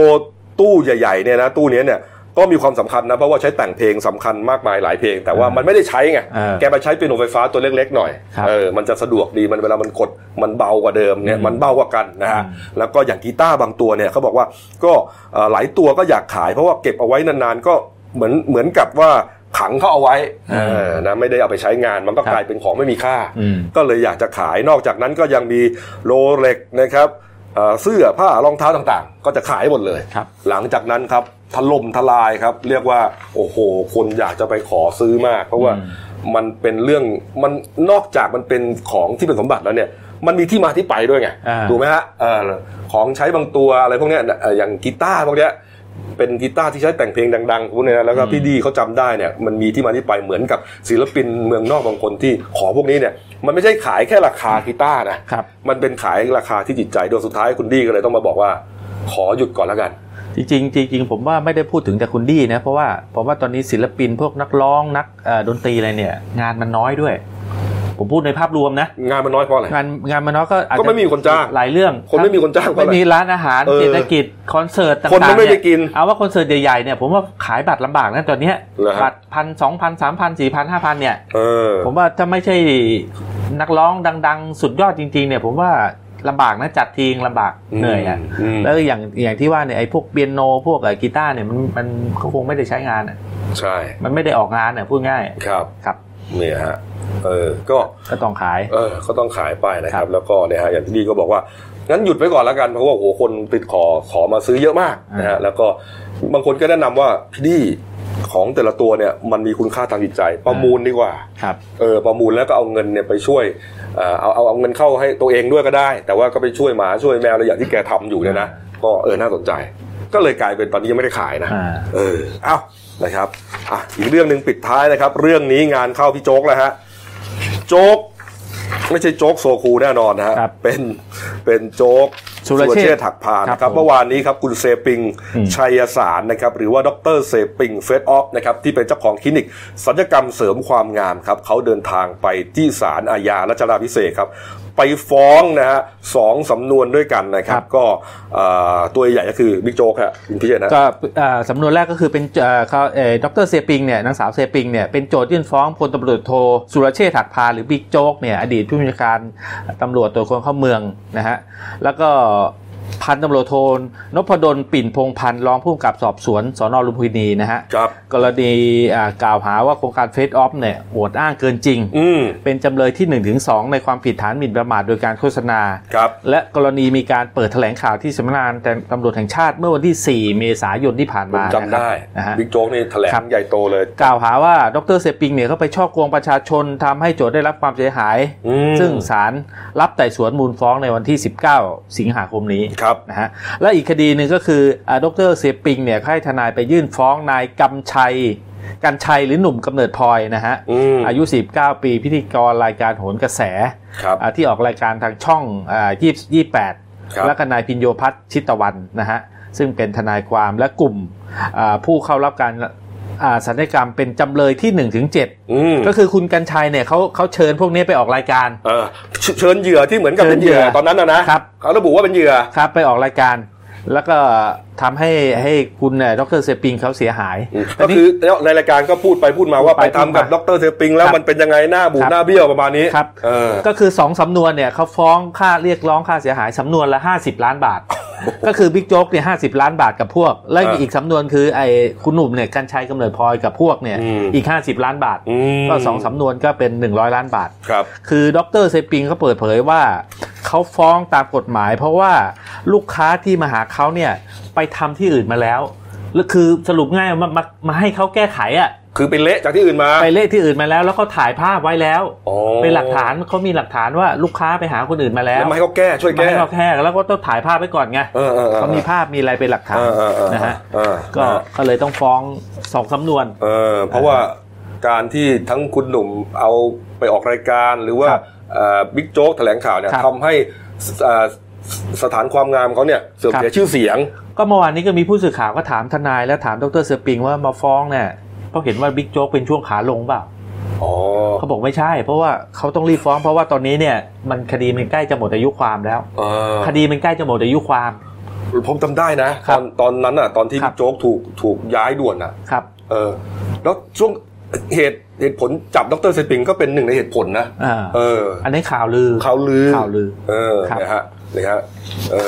ตู้ใหญ่ๆเนี่ยนะตู้นี้เนี่ยก็มีความสำคัญนะเพราะว่าใช้แต่งเพลงสำคัญมากมายหลายเพลงแต่ว่ามันไม่ได้ใช้ไงแกไปใช้เปียโนไฟฟ้าตัวเล็กๆหน่อยมันจะสะดวกดีมันเวลามันกดมันเบากว่าเดิมเนี่ยมันเบากว่ากันนะฮะแล้วก็อย่างกีตาร์บางตัวเนี่ยเขาบอกว่าก็หลายตัวก็อยากขายเพราะว่าเก็บเอาไว้นานๆก็เหมือนกับว่าขังเขาเอาไว้นะไม่ได้เอาไปใช้งานมันก็กลายเป็นของไม่มีค่าก็เลยอยากจะขายนอกจากนั้นก็ยังมีโรเล็กนะครับเสื้อผ้ารองเท้าต่างๆก็จะขายหมดเลยหลังจากนั้นครับถล่มทลายครับเรียกว่าโอ้โหคนอยากจะไปขอซื้อมากเพราะว่ามันเป็นเรื่องมันนอกจากมันเป็นของที่เป็นสมบัติแล้วเนี่ยมันมีที่มาที่ไปด้วยไงถูกไหมฮะของใช้บางตัวอะไรพวกนี้อย่างกีตาร์พวกนี้เป็นกีตาร์ที่ใช้แต่งเพลงดังๆพวกนี้แล้วก็พี่ดีเขาจำได้เนี่ยมันมีที่มาที่ไปเหมือนกับศิลปินเมืองนอกบางคนที่ขอพวกนี้เนี่ยมันไม่ใช่ขายแค่ราคากีตาร์นะมันเป็นขายราคาที่จิตใจโดยสุดท้ายคุณดีก็เลยต้องมาบอกว่าขอหยุดก่อนแล้วกันจริงผมว่าไม่ได้พูดถึงแต่คุณดีนะเพราะว่าตอนนี้ศิลปินพวกนักร้องนักดนตรีอะไรเนี่ยงานมันน้อยด้วยผมพูดในภาพรวมนะงานมันน้อยเพราะอะไรงานมันน้อยก็ไม่มีคนจ้างหลายเรื่องคนไม่มีคนจ้างไม่มีร้านอาหารเศรษฐกิจคอนเสิร์ตต่างๆคนไม่ได้กินเอาว่าคอนเสิร์ตใหญ่ๆเนี่ยผมว่าขายบัตรลำบากนะตอนนี้บัตร 1,000 2,000 3,000 4,000 5,000 เนี่ยผมว่าถ้าไม่ใช่นักร้องดังๆสุดยอดจริงๆเนี่ยผมว่าลำบากนะจัดทีงลำบากเหนื่อยอ่ะแล้วอย่างที่ว่าเนี่ยไอ้พวกเปียโนพวกกีตาร์เนี่ยมันเขาคงไม่ได้ใช้งานอ่ะใช่มันไม่ได้ออกงานอ่ะพูดง่ายครับเนี่ยฮะก็ต้องขายก็ต้องขายไปนะครับแล้วก็เนี่ยฮะอย่างที่ดีก็บอกว่างั้นหยุดไว้ก่อนแล้วกันเพราะว่าโอ้โหคนติดขอมาซื้อเยอะมากนะฮะแล้วก็บางคนก็แนะนำว่าพี่ดีของแต่ละตัวเนี่ยมันมีคุณค่าทางจิตใจประมูลดีกว่าประมูลแล้วก็เอาเงินเนี่ยไปช่วยเอาเงินเข้าให้ตัวเองด้วยก็ได้แต่ว่าก็ไปช่วยหมาช่วยแมวอะไรอย่างที่แกทำอยู่เนี่ยนะก็น่าสนใจก็เลยกลายเป็นตอนนี้ยังไม่ได้ขายนะเอานะครับอีกเรื่องนึงปิดท้ายนะครับเรื่องนี้งานเข้าพี่โจ๊กแล้วฮะโจ๊กไม่ใช่โจ๊กโซคูแน่นอนนะฮะเป็นโจ๊กสุรเชษฐ์ถักพานนะครับเมื่อวานนี้ครับคุณเซปิงชัยสารนะครับหรือว่าดรเซปิงเฟสออฟนะครับที่เป็นเจ้าของคลินิกศัลยกรรมเสริมความงามครับเขาเดินทางไปที่ศาลอาญารัชดาภิเษกครับไปฟ้องนะฮะ2สำนวนด้วยกันนะครับก็ตัวใหญ่ก็คือบิ๊กโจ๊กฮะคุณพิเชษนะก็สำนวนแรกก็คือเป็นดรเซปิงเนี่ยนางสาวเซปิงเนี่ยเป็นโจทยื่นฟ้องพลตำรวจโทสุรเชษฐ์ถักพานหรือบิ๊กโจ๊กเนี่ยอดีตผู้บัญชาการตำรวจตรวจคนเข้าเมืองนะฮะแล้วก็ พันตำรวจโทนพดลปิ่นพงพันธ์รองผู้กำกับสอบสวนสนลุมพินีนะฮะกรณีกล่าวหาว่าโครงการเฟสออฟเนี่ยอวดอ้างเกินจริงเป็นจำเลยที่ 1-2 ในความผิดฐานหมิ่นประมาทโดยการโฆษณาและกรณีมีการเปิดแถลงข่าวที่สำนักงานตำรวจแห่งชาติเมื่อวันที่4เมษายนที่ผ่านมาจำได้นะฮะบิ๊กโจ๊กนี่แถลงใหญ่โตเลยกล่าวหาว่าดร.เซปิงเนี่ยเขาไปฉ้อโกงประชาชนทำให้โจทก์ได้รับความเสียหายซึ่งศาลรับไต่สวนมูลฟ้องในวันที่19สิงหาคมนี้นะฮะและอีกคดีหนึ่งก็คือดร.เซปิงเนี่ยให้ทนายไปยื่นฟ้องนายกัญชัยหรือหนุ่มกำเนิดพลอยนะฮะ อายุ49ปีพิธีกรรายการโหนกระแสที่ออกรายการทางช่อง28และนายพิญโยพัฒน์ชิตวรรณนะฮะซึ่งเป็นทนายความและกลุ่มผู้เข้ารับการสัญญกรรมเป็นจำเลยที่ 1-7 ก็คือคุณกัญชัยเนี่ยเขาเชิญพวกนี้ไปออกรายการเชิญเหยื่อที่เหมือนกับเป็นเหยื่อตอนนั้นนะครับเขาระบุว่าเป็นเหยื่อครับไปออกรายการแล้วก็ทำให้คุณดร.เซปิงเขาเสียหายก็คือในรายการก็พูดไปพูดมาว่าไปทำกับดร.เซปิงแล้วมันเป็นยังไงหน้าบูดหน้าเบี้ยวประมาณนี้ครับก็คือ2สำนวนเนี่ยเขาฟ้องค่าเรียกร้องค่าเสียหายสำนวนละ50 ล้านบาทก็คือบิ๊กโจ๊กเนี่ย50 ล้านบาทกับพวกและอีกสำนวนคือไอ้คุณหนุ่มเนี่ยกัญชัยกำเนิดพลอยกับพวกเนี่ยอีก50 ล้านบาทก็2สำนวนก็เป็น100 ล้านบาทคือดร.เซปิงเขาเปิดเผยว่าเขาฟ้องตามกฎหมายเพราะว่าลูกค้าที่มาหาเขาเนี่ยไปทำที่อื่นมาแล้วคือสรุปง่ายมาให้เขาแก้ไขอ่ะคือไปเละจากที่อื่นมาไปเละที่อื่นมาแล้วแล้วก็ถ่ายภาพไว้แล้วเป็นหลักฐานเขามีหลักฐานว่าลูกค้าไปหาคนอื่นมาแล้วไม่ให้เขาแก้ช่วยแก้ไม่ให้เขาแก้แล้วก็ต้องถ่ายภาพไว้ก่อนไงเขามีภาพมีอะไรเป็นหลักฐานนะฮะก็เลยต้องฟ้อง2 สำนวนเพราะว่าการที่ทั้งคุณหนุ่มเอาไปออกรายการหรือว่าบิ๊กโจ๊กแถลงข่าวเนี่ยทำให้สถานความงามเขาเนี่ยเสื่อมเสียชื่อเสียงก็เมื่อวานนี้ก็มีผู้สื่อข่าวก็ถามทนายและถามดร.เซปิงว่ามาฟ้องเนี่ยเพราะเห็นว่าบิ๊กโจ๊กเป็นช่วงขาลงเปล่าเขาบอกไม่ใช่เพราะว่าเขาต้องรีบฟ้องเพราะว่าตอนนี้เนี่ยมันคดีมันใกล้จะหมดอายุความแล้วคดีมันใกล้จะหมดอายุความผมจำได้นะตอนนั้นอ่ะตอนที่บิ๊กโจ๊กถูกย้ายด่วนอ่ะครับแล้วช่วงเหตุผลจับดร.เซปิงก็เป็นหนึ่งในเหตุผลนะอันนี้ข่าวลือนะฮะ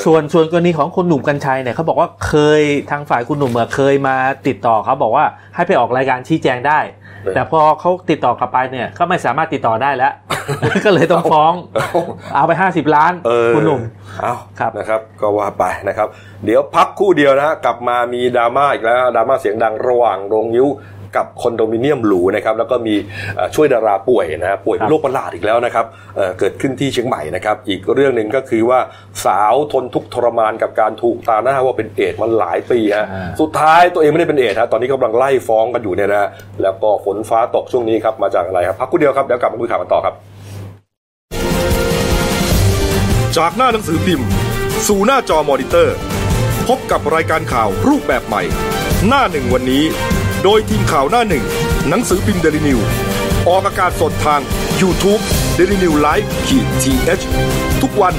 ส่วนกรณีของคุณหนุ่มกัญชัยเนี่ยเขาบอกว่าเคยทางฝ่ายคุณหนุ่มเคยมาติดต่อเขาบอกว่าให้ไปออกรายการชี้แจงได้แต่พอเขาติดต่อกลับไปเนี่ยก็ไม่สามารถติดต่อได้แล้วก็เลยต้องฟ้องเอาไป50 ล้านคุณหนุ่มเอาครับนะครับก็ว่าไปนะครับเดี๋ยวพักคู่เดียวนะฮะกลับมามีดราม่าอีกแล้วดราม่าเสียงดังระหว่างโรงยิ้วกับคอนโดมิเนียมหรูนะครับแล้วก็มีช่วยดาราป่วยนะป่วยเป็นโรคประหลาดอีกแล้วนะครับเกิดขึ้นที่เชียงใหม่นะครับอีกเรื่องนึงก็คือว่าสาวทนทุกข์ทรมานกับการถูกตาหน้าว่าเป็นเอดส์มาหลายปีฮะสุดท้ายตัวเองไม่ได้เป็นเอดส์ฮะตอนนี้กำลังไล่ฟ้องกันอยู่เนี่ยนะแล้วก็ฝนฟ้าตกช่วงนี้ครับมาจากอะไรครับพักกูเดียวครับเดี๋ยวกลับมาคุยข่าวกันต่อครับจากหน้าหนังสือพิมพ์สู่หน้าจอมอนิเตอร์พบกับรายการข่าวรูปแบบใหม่หน้าหนึ่งวันนี้โดยทีมข่าวหน้าหนึ่งหนังสือพิมพ์ Daily News ออกอากาศสดทาง YouTube Daily News Live /th ทุกวัน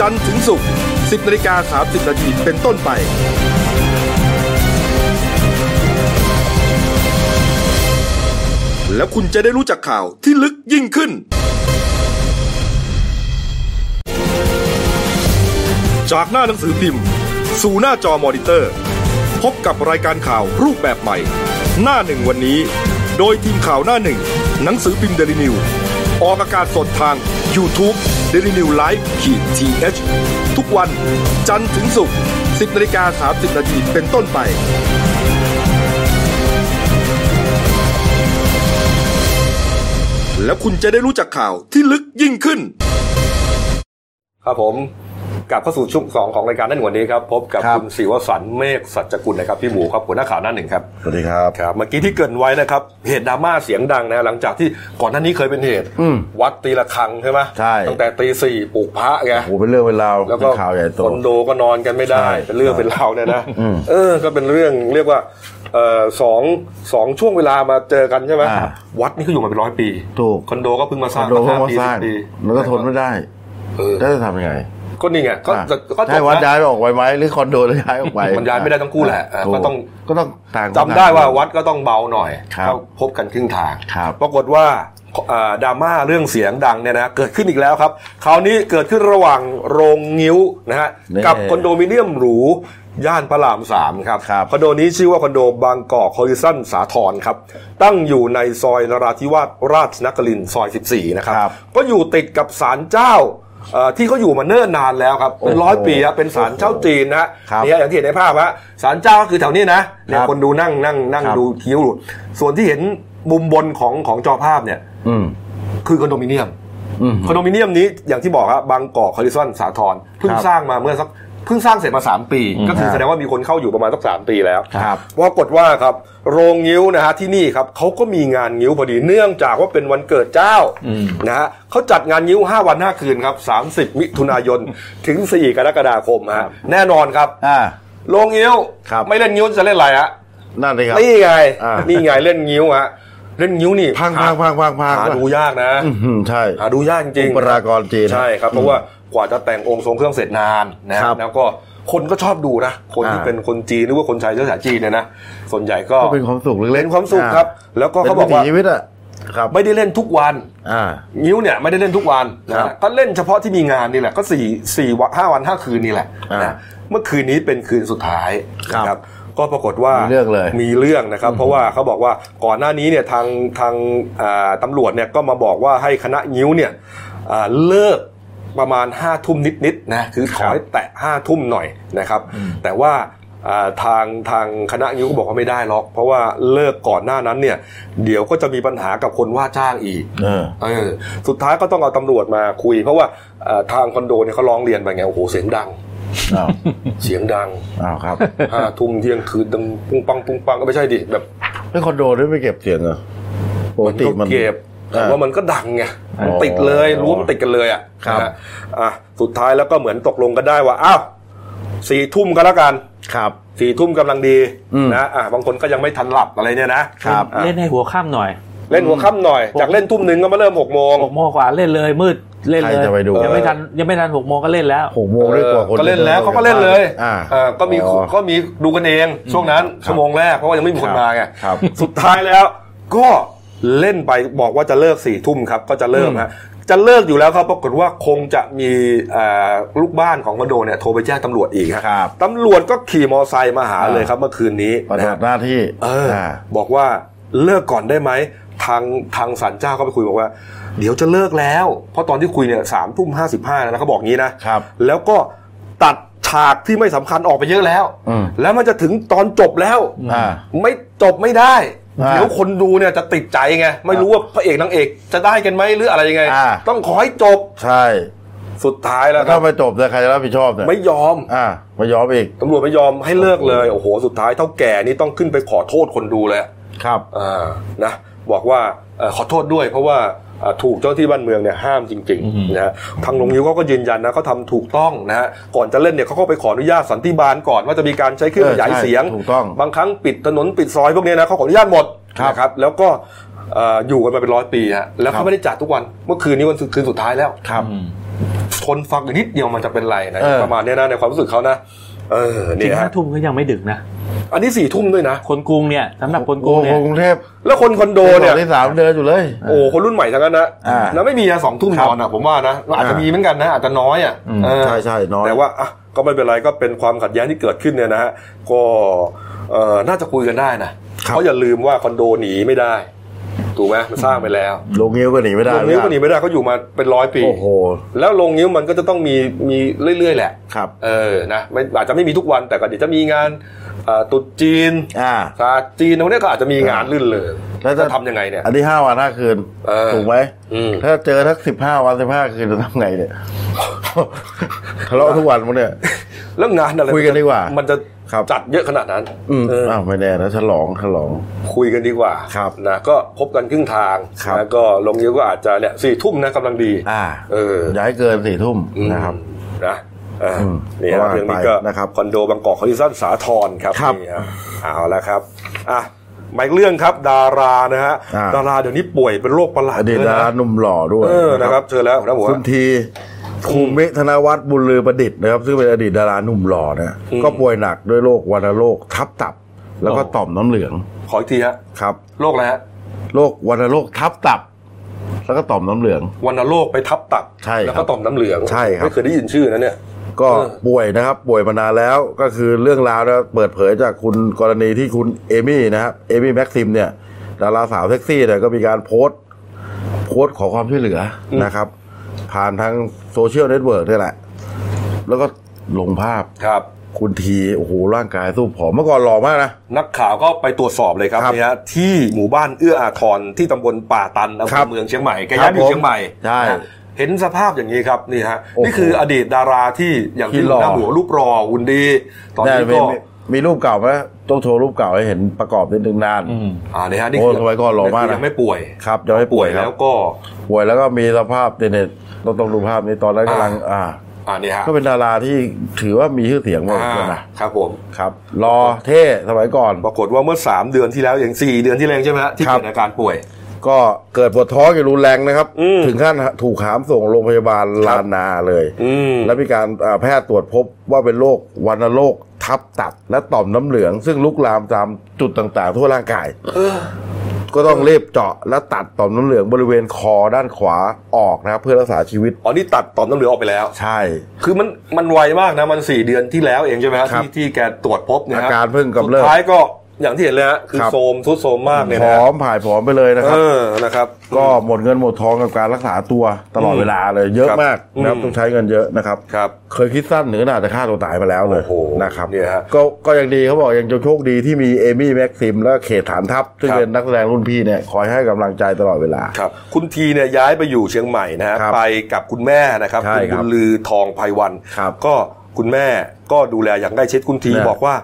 จันทร์ถึงศุกร์ 10:30 น.เป็นต้นไปแล้วคุณจะได้รู้จักข่าวที่ลึกยิ่งขึ้นจากหน้าหนังสือพิมพ์สู่หน้าจอมอนิเตอร์พบกับรายการข่าวรูปแบบใหม่หน้าหนึ่งวันนี้โดยทีมข่าวหน้าหนึ่งหนังสือพิมพ์ Daily News ออกอากาศสดทาง YouTube Daily News Live /th ทุกวันจันทร์ถึงศุกร์ 10:30 น.เป็นต้นไปแล้วคุณจะได้รู้จักข่าวที่ลึกยิ่งขึ้นครับผมกลับเข้าสู่ช่วง2ของรายการหน้าหนึ่งวันนี้ครับพบกับคุณศิวสันต์เมฆสัจจกุลนะครับพี่หมูครับหัวหน้าข่าวหน้าหนึ่งครับสวัสดีครับครับเมื่อกี้ที่เกริ่นไว้นะครับเหตุดราม่าเสียงดังนะหลังจากที่ก่อนหน้านี้เคยเป็นเหตุวัดตีระฆังใช่ไหมใช่ตั้งแต่ตีสี่ปลุกพระไงโอ้เป็นเรื่องเป็นราวแล้วก็ข่าวใหญ่โตคอนโดก็นอนกันไม่ได้เป็นเรื่องเป็นราวเนี่ยนะก็เป็นเรื่องเรียกว่าสองช่วงเวลามาเจอกันใช่ไหมวัดนี่เขาอยู่มาเป็น100 ปีถูกคอนโดก็เพิ่งมาสร้าง5 ปี 10 ปีมันก็ทนไม่ได้แล้วจะทำยังไงก็นี่ไงก็ให้วัดย้ายออกไปไหมหรือคอนโดย้ายออกไปมันย้ายไม่ได้ต้องกู้แหละก็ต้องจำได้ว่าวัดก็ต้องเบาหน่อยเข้าพบกันครึ่งทางปรากฏว่า ดราม่าเรื่องเสียงดังเนี่ยนะเกิดขึ้นอีกแล้วครับคราวนี้เกิดขึ้นระหว่างโรงงิ้วนะฮะกับคอนโดมิเนียมหรูย่านพระราม3ครับคอนโดนี้ชื่อว่าคอนโดบางกอกฮอริซอนสาทรครับตั้งอยู่ในซอยนราธิวาสราชนครินทร์ซอย14นะครับก็อยู่ติดกับศาลเจ้าที่เขาอยู่มาเนิ่นนานแล้วครับเป็น100 ปีครับเป็นศาลเจ้าจีนนะเนี่ยอย่างที่เห็นในภาพฮะศาลเจ้าก็คือแถวนี้นะเนี่ยคนดูนั่งดูคิ้วหลุดส่วนที่เห็นมุมบนของจอภาพเนี่ยคือคอนโดมิเนียมนี้อย่างที่บอกครับบางกอกฮอริซอนสาทรเพิ่งสร้างมาเมื่อสักเพิ่งสร้างเสร็จมา3 ปีก็คือแสดงว่ามีคนเข้าอยู่ประมาณสัก3 ปีแล้วปรากฏว่าครับโรงงิ้วนะฮะที่นี่ครับเขาก็มีงานงิ้วพอดีเนื่องจากว่าเป็นวันเกิดเจ้านะฮะเขาจัดงานงิ้ว5 วัน 5 คืนครับ30 มิถุนายนถึง4 กรกฎาคมฮะแน่นอนครับโรงงิ้วไม่เล่นงิ้วจะเล่นอะไรฮะนั่นเลยครับนี่ไงเล่นงิ้วฮะเล่นงิ้วนี่พังหาดูยากนะใช่หาดูยากจริงประกรจีนใช่ครับเพราะว่ากว่าจะแต่งองค์ทรงเครื่องเสร็จนานนะแล้วก็คนก็ชอบดูนะคนที่เป็นคนจีนหรือว่าคนชายเชื้อสายจีนเนี่ยนะส่วนใหญ่ก็เป็นความสุขเล็กๆเป็นความสุขครับแล้วก็เขาบอกว่าไม่ได้เล่นทุกวันงิ้วเนี่ยไม่ได้เล่นทุกวันนะก็เล่นเฉพาะที่มีงานนี่แหละก็4 วัน 5 คืนนี่แหละนะเมื่อคืนนี้เป็นคืนสุดท้ายครับก็ปรากฏว่ามีเรื่องนะครับเพราะว่าเขาบอกว่าก่อนหน้านี้เนี่ยทางตำรวจเนี่ยก็มาบอกว่าให้คณะงิ้วเนี่ยเลิกประมาณ5 ทุ่มนิดๆนะคือขอให้แตะ5 ทุ่มหน่อยนะครับแต่ว่าทางคณะงิ้วก็บอกว่าไม่ได้หรอกเพราะว่าเลิกก่อนหน้านั้นเนี่ยเดี๋ยวก็จะมีปัญหากับคนว่าจ้างอีกสุดท้ายก็ต้องเอาตำรวจมาคุยเพราะว่าทางคอนโดเนี่ยเขาร้องเรียนไปไงโอ้โหเสียงดังครับ5 ทุ่มเที่ยงคืนดังปุ้งปังปุ้งปังก็ไม่ใช่ดิแบบไม่คอนโดด้วยไม่เก็บเสียงอ่ะปกติมันเก็บแต่ว่ามันก็ดังไงติดเลยรั้วมันติดกันเลยอ่ะครับสุดท้ายแล้วก็เหมือนตกลงกันได้ว่าอ้าว4 ทุ่มก็แล้วกันครับ4 ทุ่มกำลังดีนะบางคนก็ยังไม่ทันหลับอะไรเนี่ยนะครับเล่นให้หัวค่ำหน่อยจากเล่นทุ่มนึงก็มาเริ่ม6 โมงกว่าเล่นเลยมืดเล่นเลยยังไม่ทัน6 โมงก็เล่นแล้ว6 โมงด้วยกว่าคนก็เล่นแล้วเขาก็เล่นเลยก็มีดูกันเองช่วงนั้น1 ชั่วโมงแรกเพราะว่ายังไม่มีคนมาไงสุดท้ายแล้วก็เล่นไปบอกว่าจะเลิก4 ทุ่มครับก็จะเลิกฮะจะเลิกอยู่แล้วครับปรากฏว่าคงจะมีลูกบ้านของคอนโดเนี่ยโทรไปแจ้งตำรวจอีกครับตำรวจก็ขี่มอไซค์มาหาเลยครับเมื่อคืนนี้ปฏิบัติหน้าที่บอกว่าเลิกก่อนได้ไหมทางศาลเจ้าก็ไปคุยบอกว่าเดี๋ยวจะเลิกแล้วเพราะตอนที่คุยเนี่ย3 ทุ่ม 55แล้วนะเขาบอกงี้นะแล้วก็ตัดฉากที่ไม่สำคัญออกไปเยอะแล้วแล้วมันจะถึงตอนจบแล้วไม่จบไม่ได้เดี๋ยวคนดูเนี่ยจะติดใจไงไม่รู้ว่าพระเอกนางเอกจะได้กันไหมหรืออะไรยังไงต้องขอให้จบใช่สุดท้ายแล้วถ้าไม่จบจะใครจะรับผิดชอบเนี่ยไม่ยอมอีกตำรวจไม่ยอมให้เลิกเลยโอ้โหสุดท้ายเท่าแก่นี่ต้องขึ้นไปขอโทษคนดูเลยครับนะบอกว่าขอโทษด้วยเพราะว่าถูกเจ้าที่บ้านเมืองเนี่ยห้ามจริงๆนะทางโรงงิ้วก็ยืนยันนะเขาทำถูกต้องนะฮะก่อนจะเล่นเนี่ยเขาก็ไปขออนุญาตสันติบาลก่อนว่าจะมีการใช้เครื่องขยายเสียงบางครั้งปิดถนนปิดซอยพวกนี้นะเขาขออนุญาตหมดนะครับแล้วก็อยู่กันมาเป็น100 ปีฮะแล้วเขาไม่ได้จัดทุกวันเมื่อคืนนี้วันคืนสุดท้ายแล้วทนฟังนิดเดียวมันจะเป็นไรนะประมาณนี้นะในความรู้สึกเขานะเนี่ยฮะทุ่มก็ยังไม่ดึกนะอันนี้4 ทุ่มด้วยนะคนกรุงเนี่ยสำหรับคนกรุงเนี่ยกรุงเทพแล้วคนคอนโดเนี่ยที่3เดินอยู่เลยโอ้คนรุ่นใหม่ทั้งนั้นนะแล้วไม่มีนะ2 ทุ่มนอนอ่ะผมว่านะอาจจะมีเหมือนกันนะอาจจะน้อยอ่ะใช่ๆน้อยแต่ว่าอ่ะก็ไม่เป็นไรก็เป็นความขัดแย้งที่เกิดขึ้นเนี่ยนะฮะก็น่าจะคุยกันได้นะเพราะอย่าลืมว่าคอนโดหนีไม่ได้ถูกไหมมันสร้างไปแล้วโรงงิ้วก็หนีไม่ได้โรงงิ้วก็หนีไม่ได้เขาอยู่มาเป็น100 ปีโอ้โหแล้วโรงงิ้วมันก็จะต้องมีเรื่อยๆแหละครับนะอาจจะไม่มีทุกวันแต่ก็เดี๋ยวจะมีงานตุดจีนซาจีนตรงนี้ก็อาจจะมีงานลื่นเลยแล้วจะทำยังไงเนี่ยอันนี้5 วัน 5 คืนถูกไหมถ้าเจอทั้ง15 วัน 15 คืนจะทำไงเนี่ยทะเลาะทุกวันมั้งเนี่ยเรื่องงานอะไรคุยกันดีกว่ามันจะจัดเยอะขนาดนั้นไม่แน่นะฉลองคุยกันดีกว่านะก็พบกันครึ่งทางแล้วก็ลงเยอะก็อาจจะเนี่ย4 ทุ่มนะกำลังดีย้ายเกิน4 ทุ่มนะครับนะนี่เรื่องนี้ก็คอนโดบางกอกฮอริซอนสาทรครับนี่เอาละครับมาอีกเรื่องครับดารานะฮะดาราเดี๋ยวนี้ป่วยเป็นโรคประหลาดดาราหนุ่มหล่อด้วยนะครับเจอแล้วนะผมคุณทีภูมิธนวัฒน์บุญลือประดิษฐ์นะครับซึ่งเป็นอดีตดาราหนุ่มหล่อนะก็ป่วยหนักด้วยโรควัณโรคทับตับแล้วก็ต่อมน้ำเหลืองขออีกทีครับโรคอะไรฮะโรควัณโรคทับตับ แล้วก็ต่อมน้ำเหลืองวัณโรคไปทับตับใช่แล้วก็ต่อมน้ำเหลืองใช่ครับไม่เคยได้ยินชื่อนะเนี่ยก็ป่วยนะครับป่วยมานานแล้วก็คือเรื่องราวนะเปิดเผยจากคุณกรณีที่คุณเอมี่นะครับเอมี่แม็กซิมเนี่ยดาราสาวเซ็กซี่เนี่ยก็มีการโพสต์ขอความช่วยเหลือนะครับผ่านทางโซเชียลเน็ตเวิร์กนี่แหละแล้วก็ลงภาพครับคุณทีโอ้โหร่างกายสู้ผอมเมื่อก่อนหล่อมากนะนักข่าวก็ไปตรวจสอบเลยครับนี่ฮะที่หมู่บ้านเอื้ออาทรที่ตำบลป่าตันอำเภอเมืองเชียงใหม่แกย้ายไปเชียงใหม่ใช่เห็นสภาพอย่างนี้ครับนี่ฮะนี่คืออดีตดาราที่อย่างที่หน้าหมูรูปรอหุ่นดีตอนนี้ก็มีรูปเก่าไหมต้องโชว์รูปเก่าให้เห็นประกอบนิดนึงนานนี่ฮะนี่คือสมัยก่อนหล่อมากนะยังไม่ป่วยครับยังไม่ป่วยแล้วก็ป่วยแล้วก็มีสภาพเด่นๆเราต้องดูภาพนี้ตอนนั้นกำลังก็เป็นดาราที่ถือว่ามีชื่อเสียงมากเลยนะครับผมครับรอเท่สมัยก่อนปรากฏว่าเมื่อ3เดือนที่แล้วอย่าง4เดือนที่แล้วใช่ไหมที่เกิดอาการป่วยก็เกิดปวดท้องอย่างรุนแรงนะครับถึงขั้นถูกหามส่งโรงพยาบาลลานาเลยและมีการแพทย์ตรวจพบว่าเป็นโรควัณโรคทับตับและต่อมน้ำเหลืองซึ่งลุกลามตามจุดต่างๆทั่วร่างกายก็ต้องรีบเจาะและตัดต่อมน้ำเหลืองบริเวณคอด้านขวาออกนะครับเพื่อรักษาชีวิตอ๋อนี่ตัดต่อมน้ำเหลืองออกไปแล้วใช่คือมันไวมากนะมัน4เดือนที่แล้วเองใช่ไหมครับที่แกตรวจพบเนี่ยอาการเพิ่งกำเริบสุดท้ายก็อย่างที่เห็นเลยฮะคือโทรมทุดโทรมมากเลยนะผอมผ่ายผอมไปเลยนะครับนะครับก็หมดเงินหมดทองกับการรักษาตัวตลอดเวลาเลยเยอะมากนะครับต้องใช้เงินเยอะนะครับเคยคิดสั้นหรือน่าจะฆ่าตัวตายมาแล้วเลยนะครับก็ยังดีเขาบอกยังโชคดีที่มีเอมี่แม็กซิมและเขตฐานทัพซึ่งเป็นนักแสดงรุ่นพี่เนี่ยคอยให้กำลังใจตลอดเวลาครับคุณทีเนี่ยย้ายไปอยู่เชียงใหม่นะฮะไปกับคุณแม่นะครับคุณบุญลือทองไพวันก็คุณแม่ก็ดูแลอย่างใกล้ชิดคุณทีบอกว่า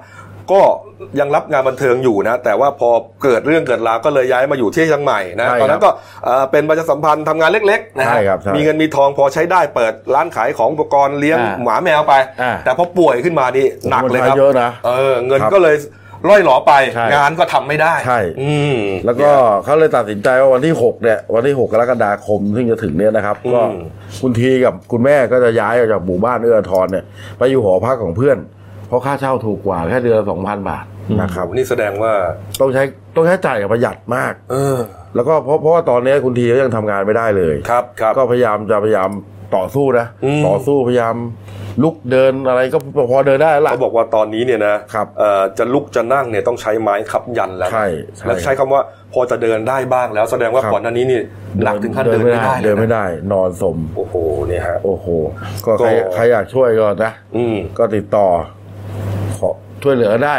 ก็ยังรับงานบันเทิงอยู่นะแต่ว่าพอเกิดเรื่องเกิดราวก็เลยย้ายมาอยู่ที่เชียงใหม่นะตอนนั้นก็เป็นประชาสัมพันธ์ทำงานเล็กๆนะมีเงินมีทองพอใช้ได้เปิดร้านขายของอุปกรณ์เลี้ยงหมาแมวไปแต่พอป่วยขึ้นมานี่หนักเลยครับเงินก็เลยร่อยหลอไปงานก็ทำไม่ได้ใช่แล้วก็เขาเลยตัดสินใจว่าวันที่6เนี่ยวันที่6กรกฎาคมซึ่งจะถึงเนี่ยนะครับก็คุณทีกับคุณแม่ก็จะย้ายออกจากหมู่บ้านเอื้ออาทรเนี่ยไปอยู่หอพักของเพื่อนเพราะค่าเช่าถูกกว่าแค่เดือนละ 2,000 บาทนะครับนี่แสดงว่าต้องใช้จ่ายประหยัดมากแล้วก็เพราะว่าตอนนี้คุณทีก็ยังทำงานไม่ได้เลยครับก็พยายามต่อสู้นะต่อสู้พยายามลุกเดินอะไรก็พอเดินได้แล้วเขาบอกว่าตอนนี้เนี่ยนะครับจะลุกจะนั่งเนี่ยต้องใช้ไม้ค้ำยันแล้วแล้วใช้คำว่าพอจะเดินได้บ้างแล้วแสดงว่าก่อนหน้านี้นี่หนักถึงขั้นเดินไม่ได้เดินไม่ได้นอนสมโอ้โหเนี่ยฮะโอ้โหก็ใครอยากช่วยก็นะก็ติดต่อช่วยเหลือได้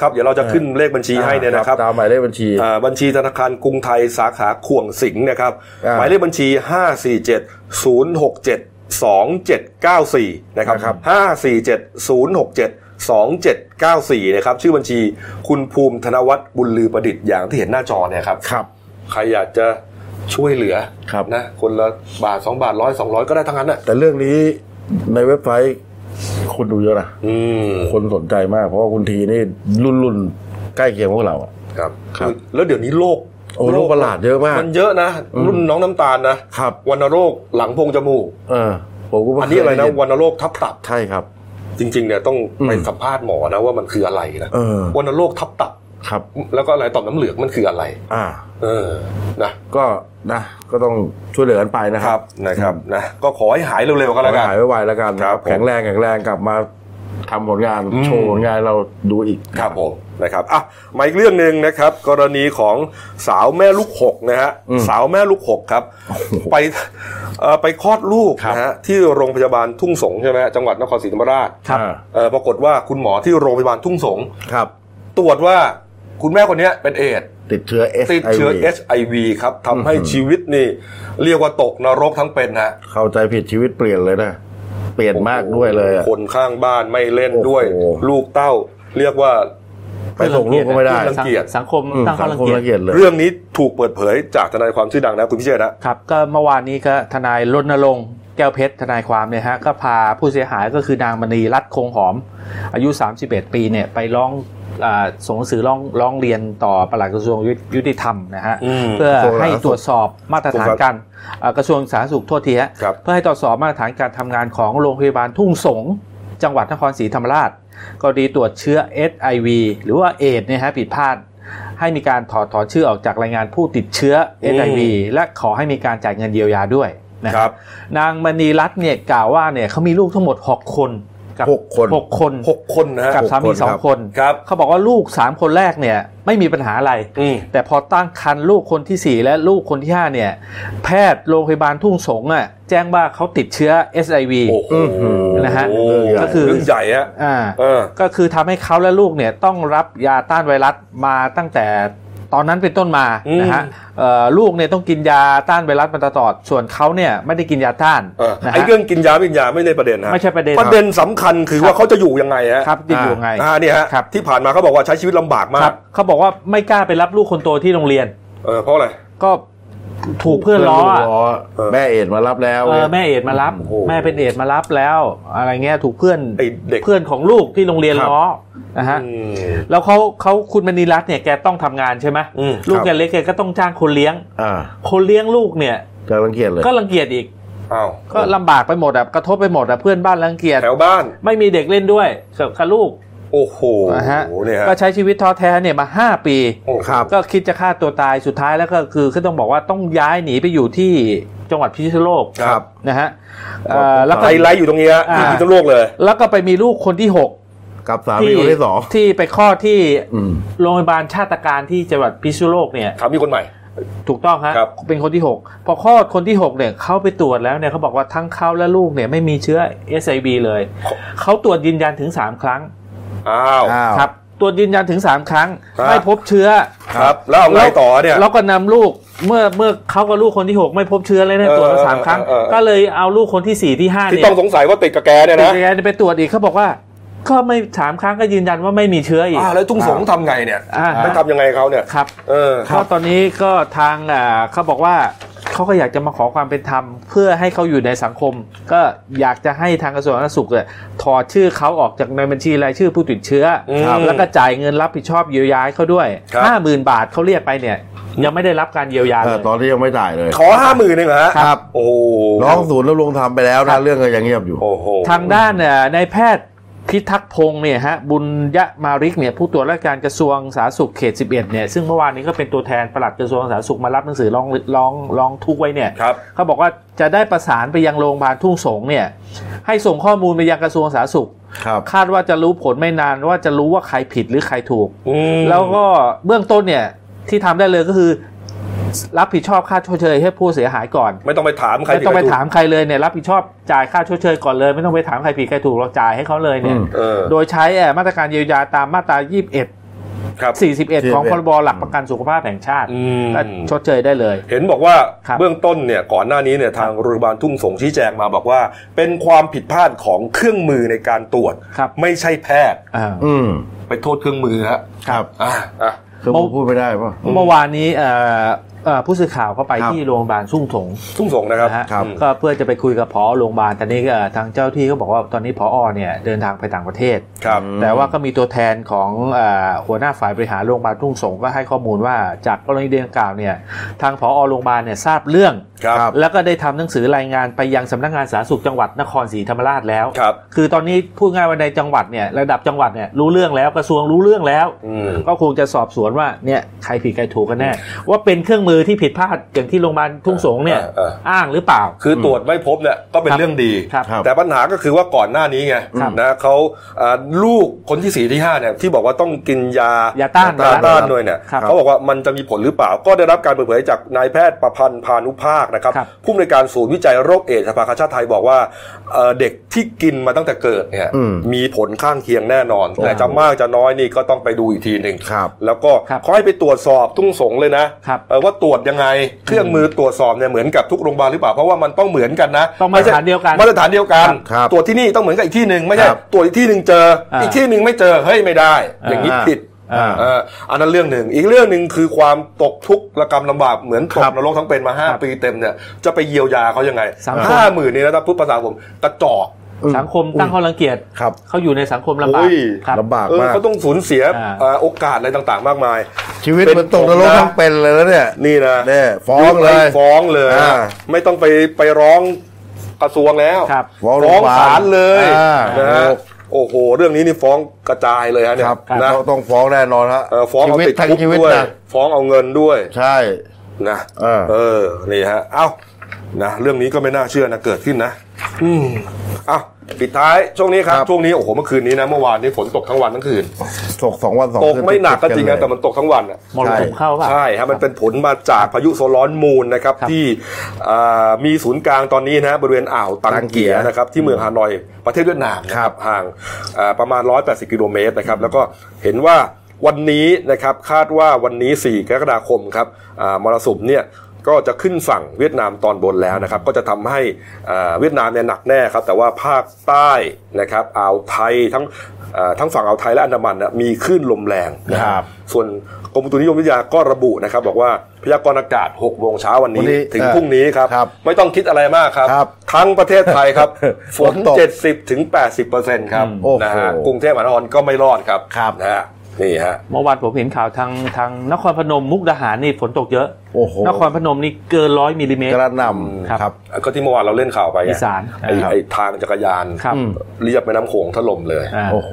ครับเดี๋ยวเราจะขึ้นเลขบัญชีให้เนี่ยนะครับตามหมายเลขบัญชีธนาคารกรุงไทยสาขาข่วงสิงห์นะครับหมายเลขบัญชี547-067-2794นะครับ547-067-2794นะครับชื่อบัญชีคุณภูมิธนวัฒน์บุญลือประดิษฐ์อย่างที่เห็นหน้าจอเนี่ยครับใครอยากจะช่วยเหลือนะคนละบาท2บาท100-200ก็ได้ทั้งนั้นน่ะแต่เรื่องนี้ในเว็บไซต์คนดูเยอะนะคนสนใจมากเพราะว่าคุณทีนี่รุ่นใกล้เคียงพวกเราครับแล้วเดี๋ยวนี้โรคประหลาดเยอะมากมันเยอะนะรุ่นน้องน้ำตาลนะครับวัณโรคหลังโพรงจมูกอันนี้อะไรนะวัณโรคทับตับใช่ครับจริงๆเนี่ยต้องไปสัมภาษณ์หมอนะว่ามันคืออะไรนะวัณโรคทับตับครับแล้วก็อะไรต่อมน้ำเหลืองมันคืออะไรนะก็ต้องช่วยเหลือกันไปนะครับนะก็ขอให้หายเร็วๆก็แล้วกันหายไวๆแล้วกันครับแข็งแรงกลับมาทำผลงานโชว์ผลงานเราดูอีกครับผมนะครับอ่ะมาอีกเรื่องหนึ่งนะครับกรณีของสาวแม่ลูกหกนะฮะสาวแม่ลูกหกครับไปคลอดลูกนะฮะที่โรงพยาบาลทุ่งสงใช่ไหมจังหวัดนครศรีธรรมราชปรากฏว่าคุณหมอที่โรงพยาบาลทุ่งสงตรวจว่าคุณแม่คนนี้เป็นเอดติดเชื้อ HIV ครับทำให้ชีวิตนี่เรียกว่าตกนรกทั้งเป็นฮะเข้าใจผิดชีวิตเปลี่ยนเลยนะเปลี่ยนมากด้วยเลยคนข้างบ้านไม่เล่นด้วยลูกเต้าเรียกว่าไปส่งลูกก็ไม่ได้สังคมตั้งข้อรังเกียจเลยเรื่องนี้ถูกเปิดเผยจากทนายความชื่อดังนะคุณพิเชษนะครับก็เมื่อวานนี้ก็ทนายรณรงค์แก้วเพชรทนายความเนี่ยฮะก็พาผู้เสียหายก็คือนางมณีรัตน์คงหอมอายุ31ปีเนี่ยไปร้องส่งหนังสือร้องเรียนต่อปลัดกระทรวงยุติธรรมนะฮะเพื่อให้ตรวจสอบมาตรฐานการกระทรวงสาธารณสุขทั่วทีฮะเพื่อให้ตรวจสอบมาตรฐานการทำงานของโรงพยาบาลทุ่งสงจังหวัดนครศรีธรรมราชกรณีตรวจเชื้อ HIV หรือว่าเอดส์เนี่ยฮะผิดพลาด ให้มีการถอดถอนชื่อออกจากรายงานผู้ติดเชื้อ HIV และขอให้มีการจ่ายเงินเยียวยาด้วยนะครับนางมณีรัตน์เนี่ยกล่าวว่าเนี่ยเขามีลูกทั้งหมด6 คนนะกับสามี2 คนเขาบอกว่าลูก3 คนแรกเนี่ยไม่มีปัญหาอะไรแต่พอตั้งครรภ์ลูกคนที่4และลูกคนที่5เนี่ยแพทย์โรงพยาบาลทุ่งสงอ่ะแจ้งว่าเขาติดเชื้อ HIV นะฮะก็คือใหญ่ฮะก็คือทำให้เขาและลูกเนี่ยต้องรับยาต้านไวรัสมาตั้งแต่ตอนนั้นเป็นต้นมานะฮะลูกเนี่ยต้องกินยาต้านไวรัสมาตลอดส่วนเขาเนี่ยไม่ได้กินยาต้านไอ้เรื่องกินยาไม่กินยาไม่ได้ประเด็นนะไม่ใช่ประเด็นประเด็นสำคัญคือว่าเขาจะอยู่ยังไงฮะครับจะอยู่ยังไงเนี่ยฮะที่ผ่านมาเขาบอกว่าใช้ชีวิตลำบากมากเขาบอกว่าไม่กล้าไปรับลูกคนโตที่โรงเรียนเพราะอะไรก็ถูกเพื่อนล้อแม่เอ็ดมารับแล้วแม่เอ็ดมารับแม่เป็นเอ็ดมารับแล้วอะไรเงี้ยถูกเพื่อนของลูกที่โรงเรียนล้อนะฮะแล้วเขาคุณมณีรัตน์เนี่ยแกต้องทำงานใช่ไหมลูกแกเล็กแกก็ต้องจ้างคนเลี้ยงคนเลี้ยงลูกเนี่ยก็รังเกียจเลยก็รังเกียจอีกก็ลำบากไปหมดอ่ะกระทบไปหมดอ่ะเพื่อนบ้านรังเกียจแถวบ้านไม่มีเด็กเล่นด้วยกับลูกโอ้โหนะฮะก็ใช้ชีวิตท้อแท้เนี่ยมา5 ปีก็คิดจะฆ่าตัวตายสุดท้ายแล้วก็คือต้องบอกว่าต้องย้ายหนีไปอยู่ที่จังหวัดพิษณุโลกนะฮะแล้วก็ไล่อยู่ตรงนี้ที่พิษณุโลกเลยแล้วก็ไปมีลูกคนที่6กับสามีคนที่สองที่ไปข้อที่โรงพยาบาลชาติการที่จังหวัดพิษณุโลกเนี่ยสามีคนใหม่ถูกต้องฮะเป็นคนที่6พอคลอดคนที่6เนี่ยเขาไปตรวจแล้วเนี่ยเขาบอกว่าทั้งเขาและลูกเนี่ยไม่มีเชื้อ HIV เลยเขาตรวจยืนยันถึง3 ครั้งครับตรวจยืนยันถึง3 ครั้งไม่พบเชื้อครับแล้วเอาไงต่อเนี่ยแล้วก็นำลูกเมื่อเขากับลูกคนที่6ไม่พบเชื้อเลยเนี่ยตรวจมา3 ครั้งก็เลยเอาลูกคนที่4ที่5เนี่ยที่ต้องสงสัยว่าติดกับแกเนี่ยนะไปตรวจอีกเขาบอกว่าก็ไม่3 ครั้งก็ยืนยันว่าไม่มีเชื้ออีกแล้วทุ่งสงทำไงเนี่ยไม่ทำยังไงเขาเนี่ยครับเพราะตอนนี้ก็ทางเขาบอกว่าเขาก็อยากจะมาขอความเป็นธรรมเพื่อให้เขาอยู่ในสังคมก็อยากจะให้ทางกระทรวงสาธารณสุขเนี่ยถอดชื่อเขาออกจากในบัญชีรายชื่อผู้ติดเชื้อแล้วก็จ่ายเงินรับผิดชอบเยียวยาเขาด้วย 50,000 บาทเขาเรียกไปเนี่ยยังไม่ได้รับการเยียวยาตอนนี้ยังไม่จ่ายเลยขอ 50,000 นึงเหรอครับโอ้ร้องศูนย์แล้วลงทำไปแล้วนะเรื่องก็ยังเงียบอยู่ทางด้านนายแพทย์พิทักษ์พงศ์เนี่ยฮะบุญยมาริกเนี่ยผู้ตรวจราชการกระทรวงสาธารณสุขเขต11เนี่ยซึ่งเมื่อวานนี้ก็เป็นตัวแทนปลัดกระทรวงสาธารณสุขมารับหนังสือร้องทุกข์ไว้เนี่ยเขาบอกว่าจะได้ประสานไปยังโรงพยาบาลทุ่งสงเนี่ยให้ส่งข้อมูลไปยังกระทรวงสาธารณสุขคาดว่าจะรู้ผลไม่นานว่าจะรู้ว่าใครผิดหรือใครถูกแล้วก็เบื้องต้นเนี่ยที่ทำได้เลยก็คือรับผิดชอบค่าชดเชยให้ผู้เสียหายก่อนไม่ต้องไปถามใครเลยเนี่ยรับผิดชอบจ่ายค่าชดเชยก่อนเลยไม่ต้องไปถามใครผิดใครถูกเราจ่ายให้เขาเลยเนี่ยโดยใช้มาตรการเยียวยาตามมาตรา 21-41 ของพรบหลักประกันสุขภาพแห่งชาติชดเชยได้เลยเห็นบอกว่าเบื้องต้นเนี่ยก่อนหน้านี้เนี่ยทางโรงพยาบาลทุ่งสงชี้แจงมาบอกว่าเป็นความผิดพลาดของเครื่องมือในการตรวจไม่ใช่แพทย์ไปโทษเครื่องมือครับคือพูดไม่ได้ป่ะเมื่อวานนี้ผู้สื่อข่าวก็ไปที่โรงพยาบาลทุ่งสงนะครับก็เพื่อจะไปคุยกับผอโรงพยาบาลตอนนี้ทางเจ้าที่ก็บอกว่าตอนนี้ผอเนี่ยเดินทางไปต่างประเทศแต่ว่าก็มีตัวแทนของหัวหน้าฝ่ายบริหารโรงพยาบาลทุ่งสงก็ให้ข้อมูลว่าจากกรณีดังกล่าวเนี่ยทางผอโรงพยาบาลเนี่ยทราบเรื่องแล้วก็ได้ทำหนังสือรายงานไปยังสำนักงานสาธารณสุขจังหวัดนครศรีธรรมราชแล้วคือตอนนี้พูดง่ายว่าในจังหวัดเนี่ยระดับจังหวัดเนี่ยรู้เรื่องแล้วกระทรวงรู้เรื่องแล้วก็คงจะสอบสวนว่าเนี่ยใครผิดใครถูกกันแน่ว่าเป็นเครื่องมือที่ผิดพลาดอย่างที่โรงพยาบาลทุ่งสงเนี่ยอ้างหรือเปล่าคือตรวจไม่พบเนี่ยก็เป็นเรื่องดีแต่ปัญหาก็คือว่าก่อนหน้านี้ไงนะเขาลูกคนที่4ที่5เนี่ยที่บอกว่าต้องกินยาต้านด้วยเนี่ยเขาบอกว่ามันจะมีผลหรือเปล่าก็ได้รับการเปิดเผยจากนายแพทย์ประพันธ์พานุภาคนะครับผู้อำนวยการศูนย์วิจัยโรคเอดส์สภากาชาดไทยบอกว่าเด็กที่กินมาตั้งแต่เกิดเนี่ยมีผลข้างเคียงแน่นอนแต่จะมากจะน้อยนี่ก็ต้องไปดูอีกทีนึงแล้วก็ขอให้ไปตรวจสอบทุ่งสงเลยนะว่าตรวจยังไงเครื่องมือตรวจสอบเนี่ยเหมือนกับทุกโรงพยาบาลหรือเปล่าเพราะว่ามันต้องเหมือนกันนะมาตรฐานเดียวกันตรวจที่นี่ต้องเหมือนกับอีกที่นึงไม่ใช่ตรวจอีกที่นึงเจออีกที่นึงไม่เจอเฮ้ยไม่ได้อย่างนี้ผิดอันนั้นเรื่องหนึ่งอีกเรื่องหนึ่งคือความตกทุกข์ระกำลำบากเหมือนตกนรกทั้งเป็นมา5 ปีเต็มเนี่ยจะไปเยียวยาเขายังไง 50,000 นี่นะถ้าพูดภาษาผมกระจอกสังคมตั้งข้อรังเกียจเขาอยู่ในสังคมลำบากมากเขาต้องสูญเสียโอกาสอะไรต่างๆมากมายชีวิตมันตกนรกทั้งเป็นเลยเนี่ยนี่นะฟ้องเลยไม่ต้องไปร้องกระทรวงแล้วฟ้องศาลเลยนะ โอ้โหเรื่องนี้นี่ฟ้องกระจายเลยฮะเนี่ยนะต้องฟ้องแน่นอนฮะฟ้องเอาติดคุกด้วยฟ้องเอาเงินด้วยใช่นะนี่ฮะเอ้านะเรื่องนี้ก็ไม่น่าเชื่อนะเกิดขึ้นนะอ้าวปิดท้ายช่วงนี้ครับช่วงนี้โอ้โหเมื่อคืนนี้นะเมื่อวานนี้ฝนตกทั้งวันทั้งคืนตก2วัน2คืนตกไม่หนักก็จริงนะแต่มันตกทั้งวันอ่ะมรสุมเข้าป่ะใช่ครับมันเป็นผลมาจากพายุโซนร้อนมูนนะครับที่มีศูนย์กลางตอนนี้นะบริเวณอ่าวตังเกียนะครับที่เมืองฮานอยประเทศเวียดนามครับห่างประมาณ180กิโลเมตรนะครับแล้วก็เห็นว่าวันนี้นะครับคาดว่าวันนี้4กรกฎาคมครับมรสุมเนี่ยก็จะขึ้นฝั่งเวียดนามตอนบนแล้วนะครับก็จะทำให้เวียดนามเนี่ยหนักแน่ครับแต่ว่าภาคใต้นะครับอ่าวไทยทั้งฝั่งอ่าวไทยและอันดามันมีคลื่นลมแรงนะครับส่วนกรมอุตุนิยมวิทยาก็ระบุนะครับบอกว่าพยากรณ์อากาศ 6 โมงเช้าวันนี้ถึงพรุ่งนี้ครับไม่ต้องคิดอะไรมากครับทั้งประเทศไทยครับฝน 70-80% ครับนะฮะกรุงเทพมหานครก็ไม่รอดครับนะฮะนี่ฮะเมื่อวานผมเห็นข่าวทางนครพนมมุกดาหารนี่ฝนตกเยอะนครพนมนี่เกิน100มิลลิเมตรกระหน่ำครับก็ที่เมื่อวานเราเล่นข่าวไปอีสานไอ้ทางจักรยานเรียบแม่น้ำโขงถล่มเลยโอ้โห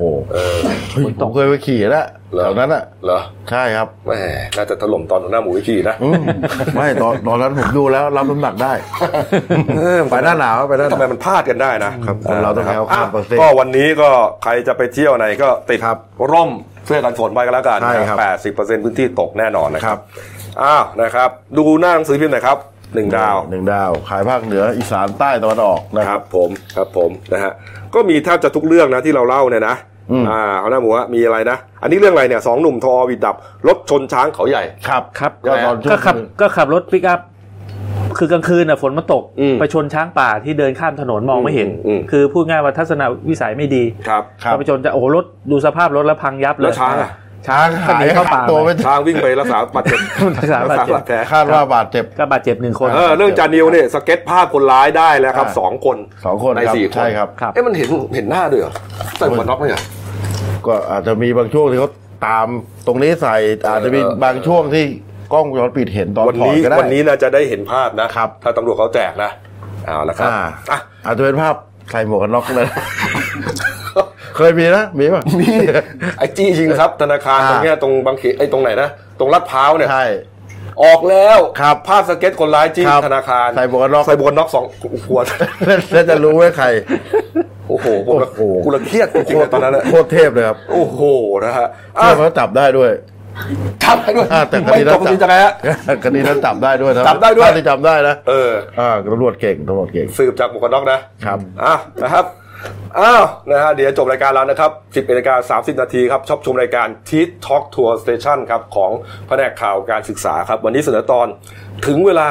ผมเคยไปขี่แล้วแถวนั้นอ่ะเหรอใช่ครับแหมน่าจะถล่มตอนหน้าหมูขี่นะไม่ตอนนั้นผมดูแล้วรับน้ำหนักได้ไปหน้าหนาวไปหน้าทำไมมันพลาดกันได้นะครับเราต้องเอาข้ามประเทศก็วันนี้ก็ใครจะไปเที่ยวไหนก็ติดร่มเพื่อการฝนไปกันแล้วกัน 80% พื้นที่ตกแน่นอนนะครับอ้าวนะครับดูหน้าหนังสือพิมพ์หน่อยครับ1ดาว1ดาวขายภาคเหนืออีสานใต้ตะวันออกนะครับครับผมนะฮะก็มีแทบจะทุกเรื่องนะที่เราเล่าเนี่ยนะเอาหน้าหมูว่ามีอะไรนะอันนี้เรื่องอะไรเนี่ย2หนุ่มทอวิดดับรถชนช้างเขาใหญ่ครับก็ขับรถปิกอัพคือกลางคืนน่ะฝนมันตกไปชนช้างป่าที่เดินข้ามถนนมองไม่เห็นคือพูดง่ายว่าทัศนวิสัยไม่ดีครับไปชนจะโอ้โหรถดูสภาพรถแล้วพังยับเลยแล้วช้างหายเข้าป่าช้างวิ่งไปรักษาบาดเจ็บรักษาแผลคาดว่าบาดเจ็บ1คนเรื่องจานิวเนี่ยสเก็ตภาพคนร้ายได้แล้วครับ2 คนใน4คนเอ๊ะมันเห็นหน้าด้วยเหรอใส่หมวกน็อกมั้ยก็อาจจะมีบางช่วงที่เขาตามตรงนี้ใส่อาจจะมีบางช่วงที่กล้องวงจรปิดเห็นตอนถอดก็ได้วันนี้น่าจะได้เห็นภาพนะถ้าตำรวจเขาแจกนะเอาละครับอาจจะเป็นภาพใครหมวกกันน็อกเลยเคยมีนะมีป่ะมีไอ้จี้จริงครับธนาคารตรงเนี้ยตรงบางเขนไอ้ตรงไหนนะตรงลาดพร้าวเนี่ยใช่ออกแล้วภาพสเก็ตคนร้ายจี้ธนาคารใส่หมวกกันน็อก2 ขวดแล้วจะรู้ว่าใครโอ้โหกูละเครียดจริงๆตอนนั้นโคตรเทพเลยครับโอ้โหนะฮะเขาจับได้ด้วยจับได้ด้วยไม่ตกจริงจังฮะคดีนั้นจับได้ด้วยนะจับได้นะตำรวจเก่งสืบจากหมวกกันน็อกนะครับนะครับอ้าวนะฮะเดี๋ยวจบรายการแล้วนะครับ 10:30 น.ครับชอบชมรายการ Teach Talk Tour Station ครับของแผนกข่าวการศึกษาครับวันนี้เสนอตอนถึงเวลา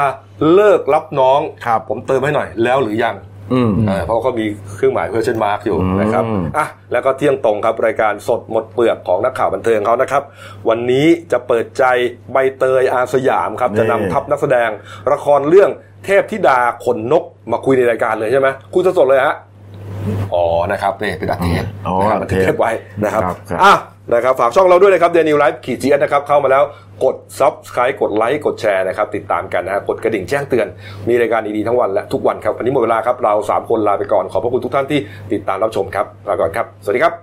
เลิกรับน้องครับผมเติมให้หน่อยแล้วหรือยังเพราะเขามีเครื่องหมายเพื่อเช่นมาร์กอยู่นะครับแล้วก็เที่ยงตรงครับรายการสดหมดเปลือกของนักข่าวบันเทิงเขานะครับวันนี้จะเปิดใจใบเตยอาสยามครับจะนำทัพนักแสดงละครเรื่องเทพธิดาขนนกมาคุยในรายการเลยใช่ไหมคุยสดๆเลยฮะอ๋อนะครับนี่เป็นอัดเทปนะครับเทปไว้นะครับนะครับฝากช่องเราด้วยนะครับ The New Life ขีด GS นะครับเข้ามาแล้วกด Subscribe กดไลค์กดแชร์นะครับติดตามกันนะกดกระดิ่งแจ้งเตือนมีรายการดีๆทั้งวันและทุกวันครับวันนี้หมดเวลาครับเรา3 คนลาไปก่อนขอบพระคุณทุกท่านที่ติดตามรับชมครับลาก่อนครับสวัสดีครับ